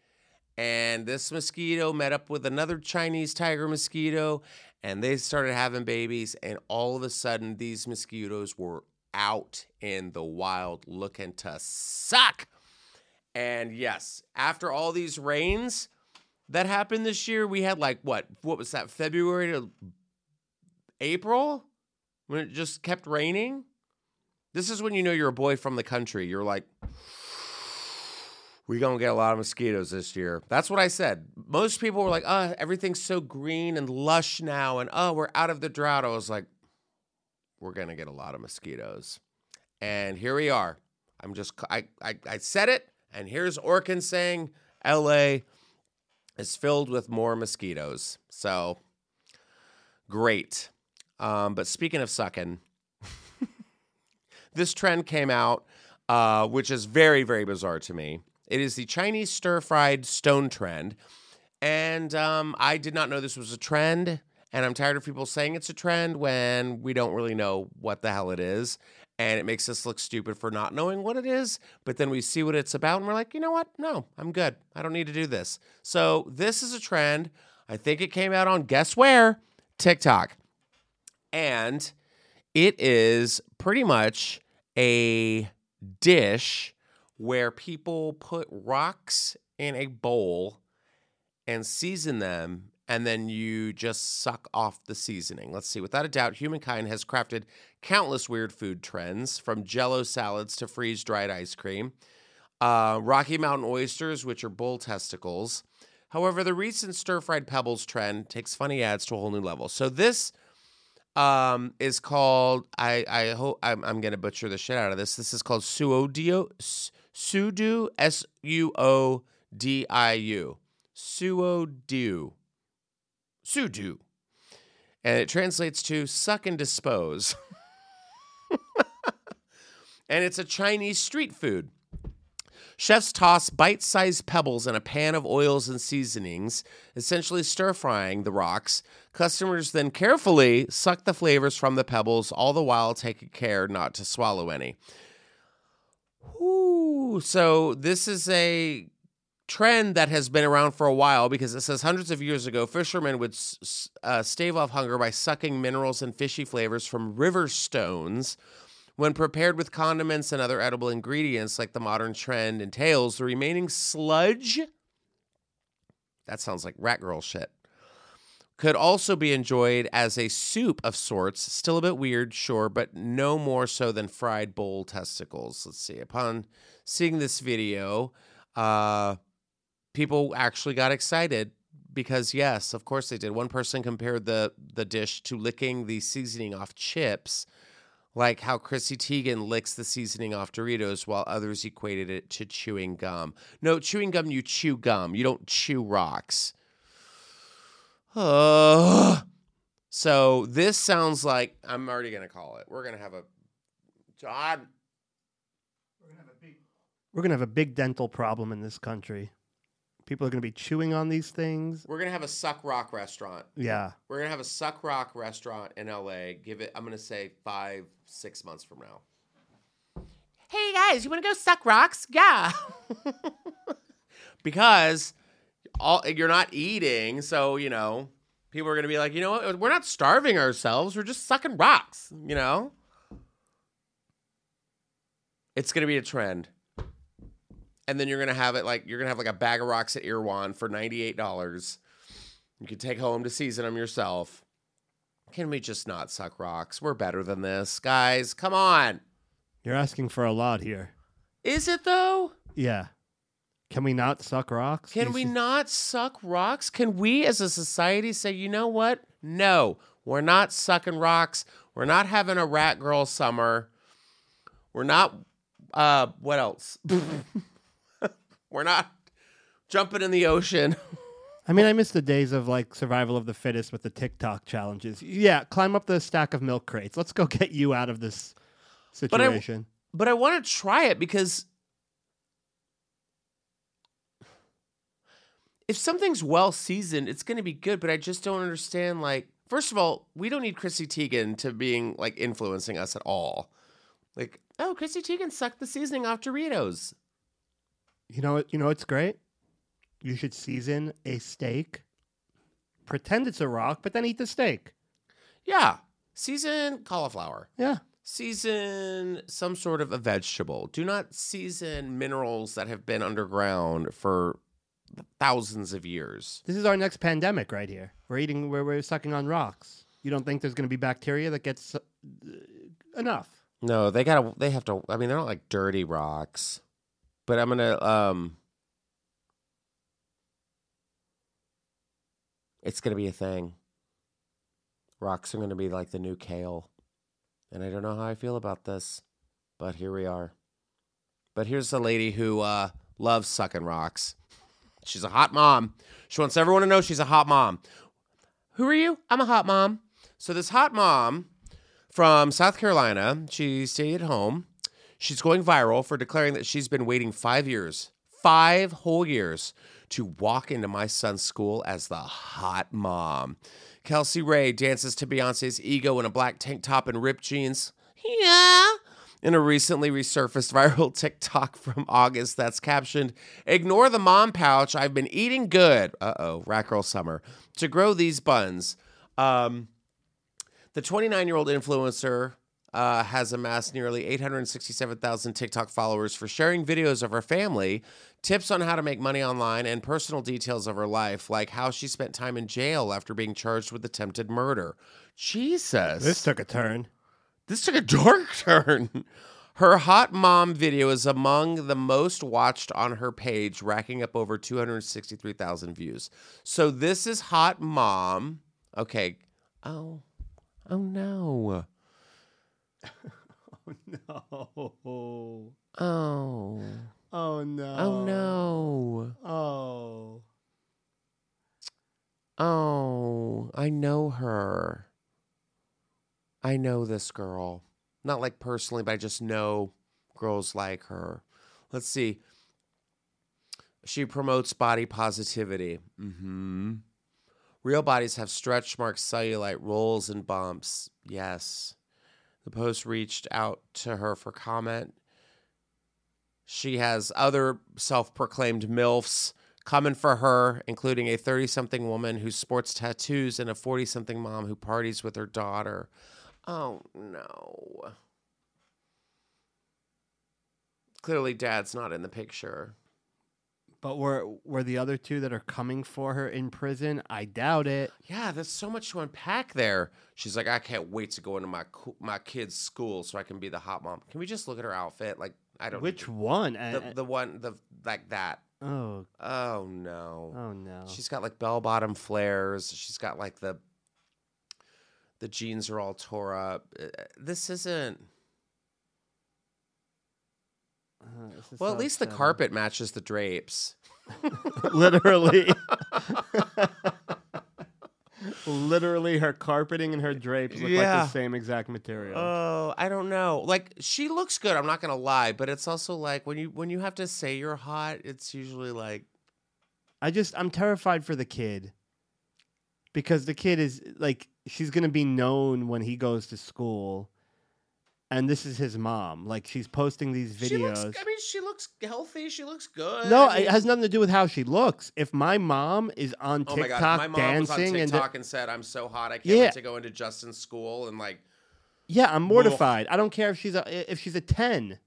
And this mosquito met up with another Chinese tiger mosquito, and they started having babies. And all of a sudden, these mosquitoes were out in the wild looking to suck. And yes, after all these rains that happened this year, we had like, what, what was that, February to April when it just kept raining? This is when you know you're a boy from the country. You're like, we're going to get a lot of mosquitoes this year. That's what I said. Most people were like, oh, everything's so green and lush now, and oh, we're out of the drought. I was like, we're going to get a lot of mosquitoes. And here we are. I'm just, I, I, I said it, and here's Orkin saying L A is filled with more mosquitoes. So, great. Um, but speaking of sucking, this trend came out, uh, which is very, very bizarre to me. It is the Chinese stir-fried stone trend. And um, I did not know this was a trend, and I'm tired of people saying it's a trend when we don't really know what the hell it is. And it makes us look stupid for not knowing what it is. But then we see what it's about and we're like, you know what? No, I'm good. I don't need to do this. So this is a trend. I think it came out on, guess where? TikTok. And it is pretty much a dish where people put rocks in a bowl and season them. And then you just suck off the seasoning. Let's see. Without a doubt, humankind has crafted countless weird food trends, from Jell-O salads to freeze-dried ice cream, uh, Rocky Mountain oysters, which are bull testicles. However, the recent stir-fried pebbles trend takes funny ads to a whole new level. So this um, is called. I, I hope I'm, I'm going to butcher the shit out of this. This is called suodio, suodu, S U O D I U, suodu. Sudu. And it translates to suck and dispose. And it's a Chinese street food. Chefs toss bite-sized pebbles in a pan of oils and seasonings, essentially stir-frying the rocks. Customers then carefully suck the flavors from the pebbles, all the while taking care not to swallow any. Ooh, so this is a trend that has been around for a while, because it says hundreds of years ago, fishermen would uh, stave off hunger by sucking minerals and fishy flavors from river stones. When prepared with condiments and other edible ingredients, like the modern trend entails, the remaining sludge, that sounds like rat girl shit, could also be enjoyed as a soup of sorts. Still a bit weird, sure, but no more so than fried bull testicles. Let's see. Upon seeing this video, uh... people actually got excited because, yes, of course they did. One person compared the, the dish to licking the seasoning off chips, like how Chrissy Teigen licks the seasoning off Doritos, while others equated it to chewing gum. No, chewing gum, you chew gum. You don't chew rocks. Uh, so this sounds like, I'm already going to call it. We're going to have a, John. We're going to have a big, we're going to have a big dental problem in this country. People are going to be chewing on these things. We're going to have a suck rock restaurant. Yeah. We're going to have a suck rock restaurant in L A. Give it, I'm going to say five, six months from now. Hey, guys, you want to go suck rocks? Yeah. Because all you're not eating. So, you know, people are going to be like, you know what? We're not starving ourselves. We're just sucking rocks, you know? It's going to be a trend. And then you're going to have it like, you're going to have like a bag of rocks at Irwan for ninety-eight dollars. You can take home to season them yourself. Can we just not suck rocks? We're better than this. Guys, come on. You're asking for a lot here. Is it though? Yeah. Can we not suck rocks? Can we not suck rocks? Can we as a society say, you know what? No, we're not sucking rocks. We're not having a rat girl summer. We're not, uh, what else? We're not jumping in the ocean. I mean, I miss the days of like survival of the fittest with the TikTok challenges. Yeah, climb up the stack of milk crates. Let's go get you out of this situation. But I, but I want to try it, because if something's well seasoned, it's going to be good. But I just don't understand. Like, first of all, we don't need Chrissy Teigen to being like influencing us at all. Like, oh, Chrissy Teigen sucked the seasoning off Doritos. You know, you know it's great? You should season a steak, pretend it's a rock, but then eat the steak. Yeah. Season cauliflower. Yeah. season some sort of a vegetable. Do not season minerals that have been underground for thousands of years. This is our next pandemic right here. We're eating, we're, we're sucking on rocks. You don't think there's going to be bacteria that gets uh, enough? No, they gotta. They have to. I mean, they're not like dirty rocks. But I'm gonna. Um, it's gonna be a thing. Rocks are gonna be like the new kale, and I don't know how I feel about this, but here we are. But here's a lady who uh, loves sucking rocks. She's a hot mom. She wants everyone to know she's a hot mom. Who are you? I'm a hot mom. So this hot mom from South Carolina, she stayed at home. She's going viral for declaring that she's been waiting five years, five whole years, to walk into my son's school as the hot mom. Kelsey Ray dances to Beyonce's Ego in a black tank top and ripped jeans. Yeah. In a recently resurfaced viral TikTok from August that's captioned, "Ignore the mom pouch, I've been eating good." Uh-oh, Rat Girl Summer. To grow these buns. Um, the twenty-nine-year-old influencer uh, has amassed nearly eight hundred sixty-seven thousand TikTok followers for sharing videos of her family, tips on how to make money online, and personal details of her life, like how she spent time in jail after being charged with attempted murder. Jesus. This took a turn. This took a dark turn. Her hot mom video is among the most watched on her page, racking up over two hundred sixty-three thousand views. So this is hot mom. Okay. Oh. Oh, no. Oh, no. Oh. Oh, no. Oh, no. Oh. Oh, I know her. I know this girl. Not like personally, but I just know girls like her. Let's see. She promotes body positivity. Mm-hmm. Real bodies have stretch marks, cellulite, rolls, and bumps. Yes. The post reached out to her for comment. She has other self-proclaimed MILFs coming for her, including a thirty-something woman who sports tattoos and a forty-something mom who parties with her daughter. Oh, no. Clearly, Dad's not in the picture. But were were the other two that are coming for her in prison? I doubt it. Yeah, there's so much to unpack there. She's like, I can't wait to go into my my kid's school so I can be the hot mom. Can we just look at her outfit? Like, I don't. Which one? The, the one, the like that. Oh. Oh no. Oh no. She's got like bell bottom flares. She's got like the. The jeans are all tore up. This isn't... Uh, this is well, at least the carpet matches the drapes. Literally. Literally, her carpeting and her drapes look yeah. like the same exact material. Oh, I don't know. Like, she looks good, I'm not going to lie, but it's also like, when you when you have to say you're hot, it's usually like... I just, I'm terrified for the kid. Because the kid is, like, she's going to be known when he goes to school. And this is his mom. Like, she's posting these videos. She looks, I mean, she looks healthy. She looks good. No, I mean, it has nothing to do with how she looks. If my mom is on TikTok dancing. Oh, my God. My mom dancing was on TikTok and, th- and said, I'm so hot. I can't yeah. wait to go into Justin's school. And, like. Yeah, I'm mortified. Ugh. I don't care if she's a, if she's a ten.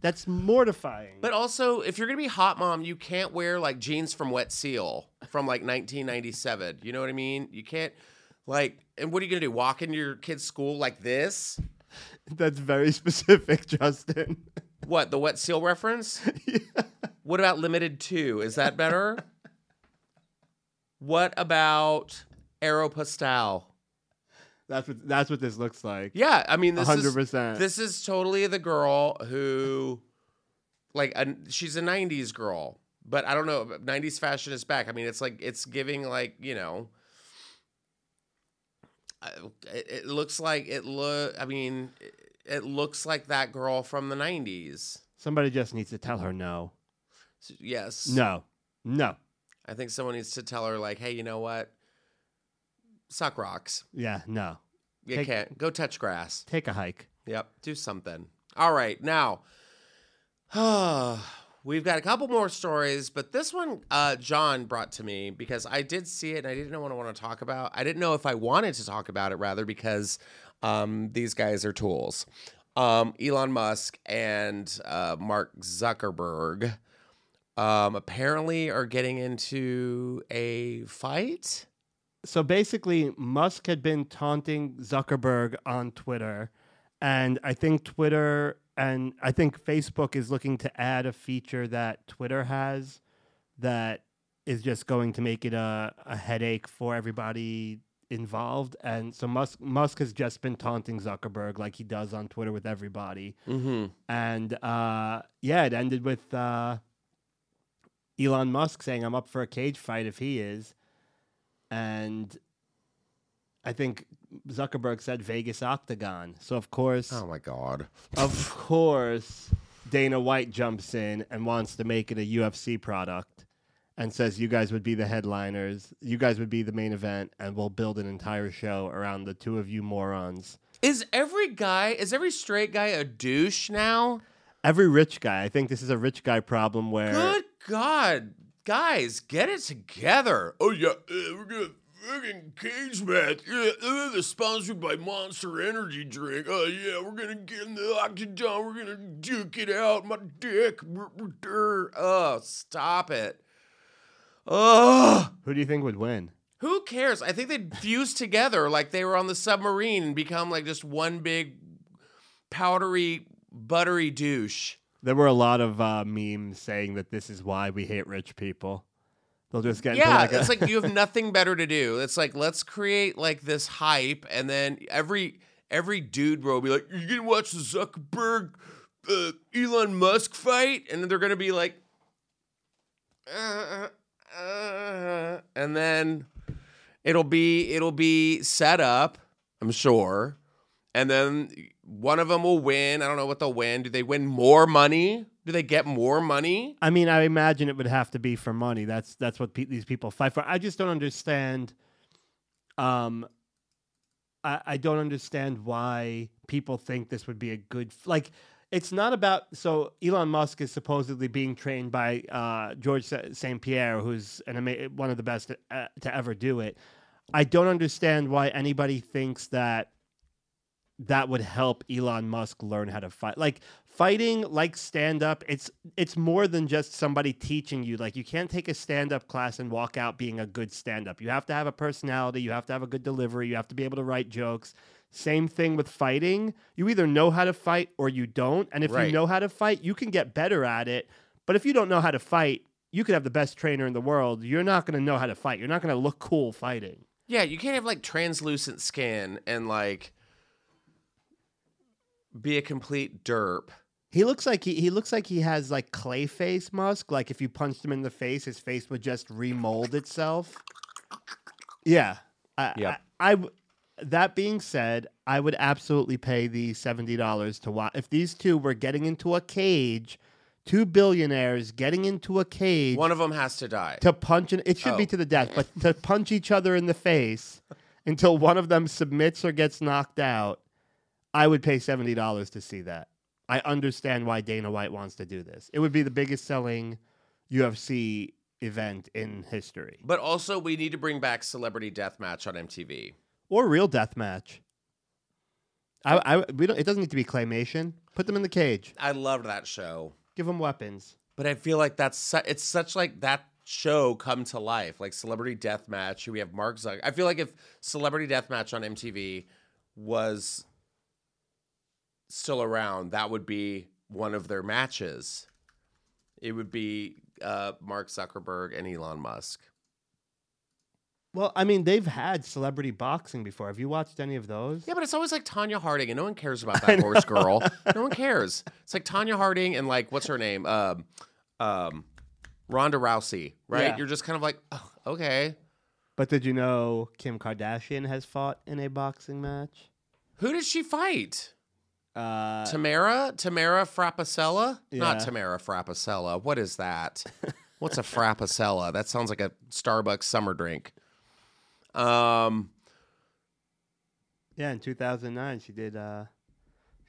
That's mortifying. But also, if you're going to be hot mom, you can't wear, like, jeans from Wet Seal from, like, nineteen ninety-seven. You know what I mean? You can't, like, and what are you going to do? Walk into your kid's school like this? That's very specific, Justin. What, the Wet Seal reference? Yeah. What about Limited two? Is that better? What about Aeropostale? That's what that's what this looks like. Yeah, I mean, this one hundred percent. Is this is totally the girl who, like, a, she's a nineties girl, but I don't know, nineties fashion is back. I mean, it's like it's giving, like, you know, it, it looks like it look. I mean, it, it looks like that girl from the nineties. Somebody just needs to tell her no. Yes. No. No. I think someone needs to tell her, like, hey, you know what? Suck rocks. Yeah, no. You take, can't. Go touch grass. Take a hike. Yep. Do something. All right. Now, we've got a couple more stories, but this one uh, John brought to me because I did see it and I didn't know what I want to talk about. I didn't know if I wanted to talk about it, rather, because Um, these guys are tools. Um, Elon Musk and uh, Mark Zuckerberg um, apparently are getting into a fight. So basically, Musk had been taunting Zuckerberg on Twitter. And I think Twitter and I think Facebook is looking to add a feature that Twitter has that is just going to make it a, a headache for everybody involved. And so Musk Musk has just been taunting Zuckerberg like he does on Twitter with everybody. Mm-hmm. And uh, yeah, it ended with uh, Elon Musk saying, "I'm up for a cage fight if he is." And I think Zuckerberg said Vegas Octagon. So, of course... Oh, my God. Of course, Dana White jumps in and wants to make it a U F C product and says, you guys would be the headliners, you guys would be the main event, and we'll build an entire show around the two of you morons. Is every guy, is every straight guy a douche now? Every rich guy. I think this is a rich guy problem where... Good God. Guys, get it together. Oh, yeah, uh, we're good. Fucking cage match. Yeah, uh, they're sponsored by Monster Energy Drink. Oh, uh, yeah, we're gonna get in the octagon. We're gonna duke it out. My dick. Oh, stop it. Oh. Who do you think would win? Who cares? I think they'd fuse together like they were on the submarine and become like just one big powdery, buttery douche. There were a lot of uh, memes saying that this is why we hate rich people. They'll just get yeah, like a... it's like you have nothing better to do. It's like, let's create like this hype, and then every every dude will be like, "You gonna watch the Zuckerberg uh, Elon Musk fight?" And then they're gonna be like, uh, uh, and then it'll be it'll be set up, I'm sure, and then one of them will win. I don't know what they'll win. Do they win more money? Do they get more money? I mean, I imagine it would have to be for money. That's that's what pe- these people fight for. I just don't understand. Um, I, I don't understand why people think this would be a good f- like. It's not about. So Elon Musk is supposedly being trained by uh, George Saint Pierre, who's an ama- one of the best to, uh, to ever do it. I don't understand why anybody thinks that that would help Elon Musk learn how to fight. Like fighting, like stand-up, it's it's more than just somebody teaching you. Like you can't take a stand-up class and walk out being a good stand-up. You have to have a personality. You have to have a good delivery. You have to be able to write jokes. Same thing with fighting. You either know how to fight or you don't. And if right. you know how to fight, you can get better at it. But if you don't know how to fight, you could have the best trainer in the world. You're not going to know how to fight. You're not going to look cool fighting. Yeah, you can't have like translucent skin and like... be a complete derp. He looks like he, he looks like he has like clay face Musk. Like if you punched him in the face, his face would just remold itself. Yeah. I, yep. I, I that being said, I would absolutely pay the seventy dollars to watch. If these two were getting into a cage, two billionaires getting into a cage. One of them has to die. To punch in, it should oh. be to the death, but to punch each other in the face until one of them submits or gets knocked out. I would pay seventy dollars to see that. I understand why Dana White wants to do this. It would be the biggest selling U F C event in history. But also, we need to bring back Celebrity Deathmatch on M T V. Or Real Deathmatch. I, I, we don't, it doesn't need to be claymation. Put them in the cage. I loved that show. Give them weapons. But I feel like that's su- it's such like that show come to life. Like Celebrity Deathmatch, we have Mark Zuckerberg. I feel like if Celebrity Deathmatch on M T V was... still around, that would be one of their matches. It would be uh, Mark Zuckerberg and Elon Musk. Well, I mean, they've had celebrity boxing before. Have you watched any of those? Yeah, but it's always like Tanya Harding, and no one cares about that horse girl. No one cares. It's like Tanya Harding and like what's her name, um, um, Ronda Rousey, right? Yeah. You're just kind of like, oh, okay. But did you know Kim Kardashian has fought in a boxing match? Who did she fight? Uh, Tamara? Tamara Frappacella? Yeah. Not Tamara Frappacella. What is that? What's a Frappacella? That sounds like a Starbucks summer drink. Um. Yeah, in two thousand nine, she did. Uh,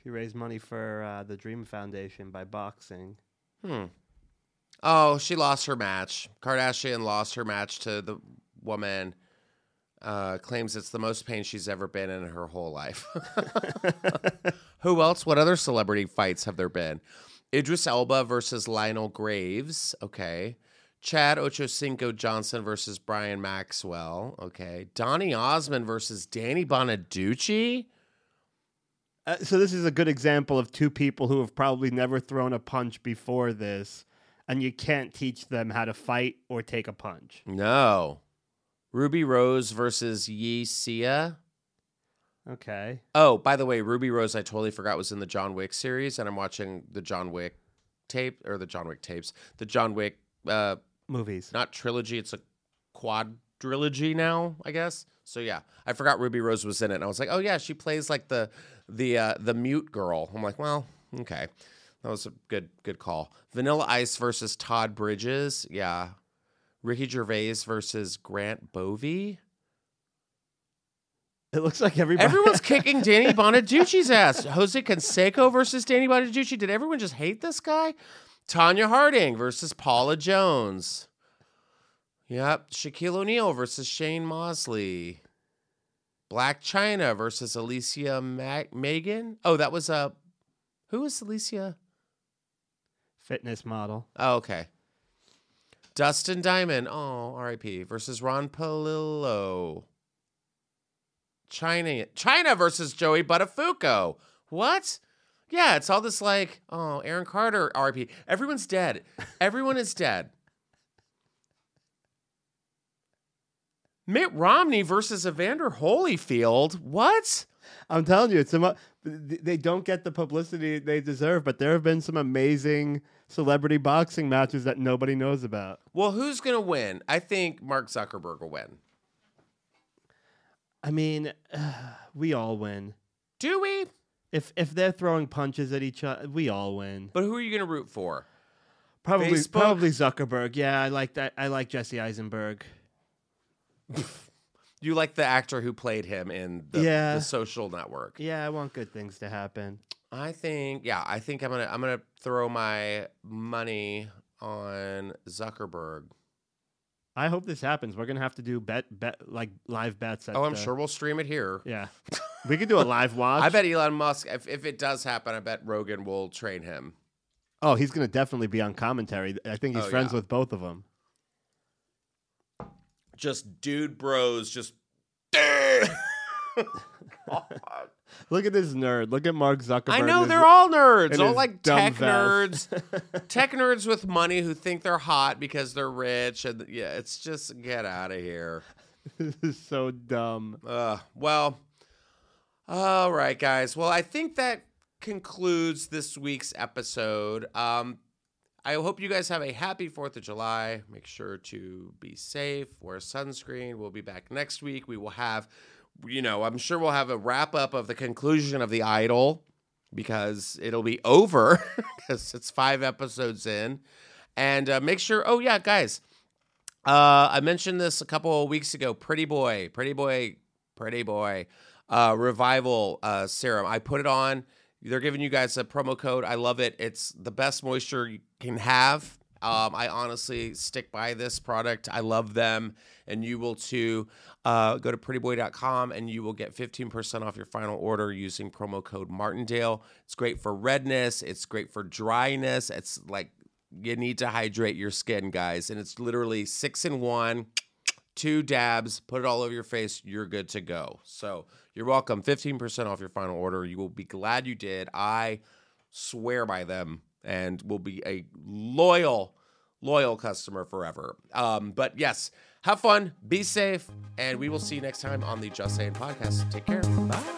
she raised money for uh, the Dream Foundation by boxing. Hmm. Oh, she lost her match. Kardashian lost her match to the woman. Uh, claims it's the most pain she's ever been in her whole life. Who else? What other celebrity fights have there been? Idris Elba versus Lionel Graves. Okay. Chad Ochocinco Johnson versus Brian Maxwell. Okay. Donny Osmond versus Danny Bonaducci. Uh, so this is a good example of two people who have probably never thrown a punch before this, and you can't teach them how to fight or take a punch. No. Ruby Rose versus Yee Sia. Okay. Oh, by the way, Ruby Rose, I totally forgot, was in the John Wick series, and I'm watching the John Wick tape, or the John Wick tapes, the John Wick uh, movies. Not trilogy, it's a quadrilogy now, I guess. So yeah, I forgot Ruby Rose was in it, and I was like, oh yeah, she plays like the the uh, the mute girl. I'm like, well, okay, that was a good good call. Vanilla Ice versus Todd Bridges. Yeah. Ricky Gervais versus Grant Bovee. It looks like everybody... Everyone's kicking Danny Bonaducci's ass. Jose Canseco versus Danny Bonaducci. Did everyone just hate this guy? Tonya Harding versus Paula Jones. Yep. Shaquille O'Neal versus Shane Mosley. Blac Chyna versus Alicia Ma- Megan. Oh, that was a... Uh, who was Alicia? Fitness model. Oh, okay. Dustin Diamond, oh, R I P, versus Ron Palillo. China, China versus Joey Buttafuoco. What? Yeah, it's all this like, oh, Aaron Carter, R I P. Everyone's dead. Everyone is dead. Mitt Romney versus Evander Holyfield. What? I'm telling you, it's a, they don't get the publicity they deserve, but there have been some amazing celebrity boxing matches that nobody knows about. Well, who's going to win? I think Mark Zuckerberg will win. I mean, uh, we all win. Do we? If if they're throwing punches at each other, we all win. But who are you going to root for? Probably Facebook? Probably Zuckerberg. Yeah, I like that. I like Jesse Eisenberg. You like the actor who played him in the, yeah. the Social Network. Yeah, I want good things to happen. I think, yeah, I think I'm gonna I'm gonna throw my money on Zuckerberg. I hope this happens. We're gonna have to do bet bet like live bets. At oh, I'm the... sure we'll stream it here. Yeah, we could do a live watch. I bet Elon Musk. If if it does happen, I bet Rogan will train him. Oh, he's gonna definitely be on commentary. I think he's oh, friends yeah. with both of them. Just dude bros, just... Look at this nerd. Look at Mark Zuckerberg. I know, they're all nerds. All like tech nerds. Tech nerds with money who think they're hot because they're rich. And yeah, it's just, get out of here. This is so dumb. Uh, well, all right, guys. Well, I think that concludes this week's episode. Um... I hope you guys have a happy fourth of July. Make sure to be safe. Wear sunscreen. We'll be back next week. We will have, you know, I'm sure we'll have a wrap-up of the conclusion of The Idol because it'll be over because it's five episodes in. And uh, make sure, oh, yeah, guys, uh, I mentioned this a couple of weeks ago. Pretty Boy, Pretty Boy, Pretty Boy uh, Revival uh, Serum. I put it on. They're giving you guys a promo code. I love it. It's the best moisture you can have. Um, I honestly stick by this product. I love them. And you will too. Uh, go to pretty boy dot com and you will get fifteen percent off your final order using promo code Martindale. It's great for redness. It's great for dryness. It's like you need to hydrate your skin, guys. And it's literally six in one, two dabs, put it all over your face. You're good to go. So you're welcome. fifteen percent off your final order. You will be glad you did. I swear by them and will be a loyal, loyal customer forever. Um, but yes, have fun, be safe, and we will see you next time on the Just Saying Podcast. Take care. Bye.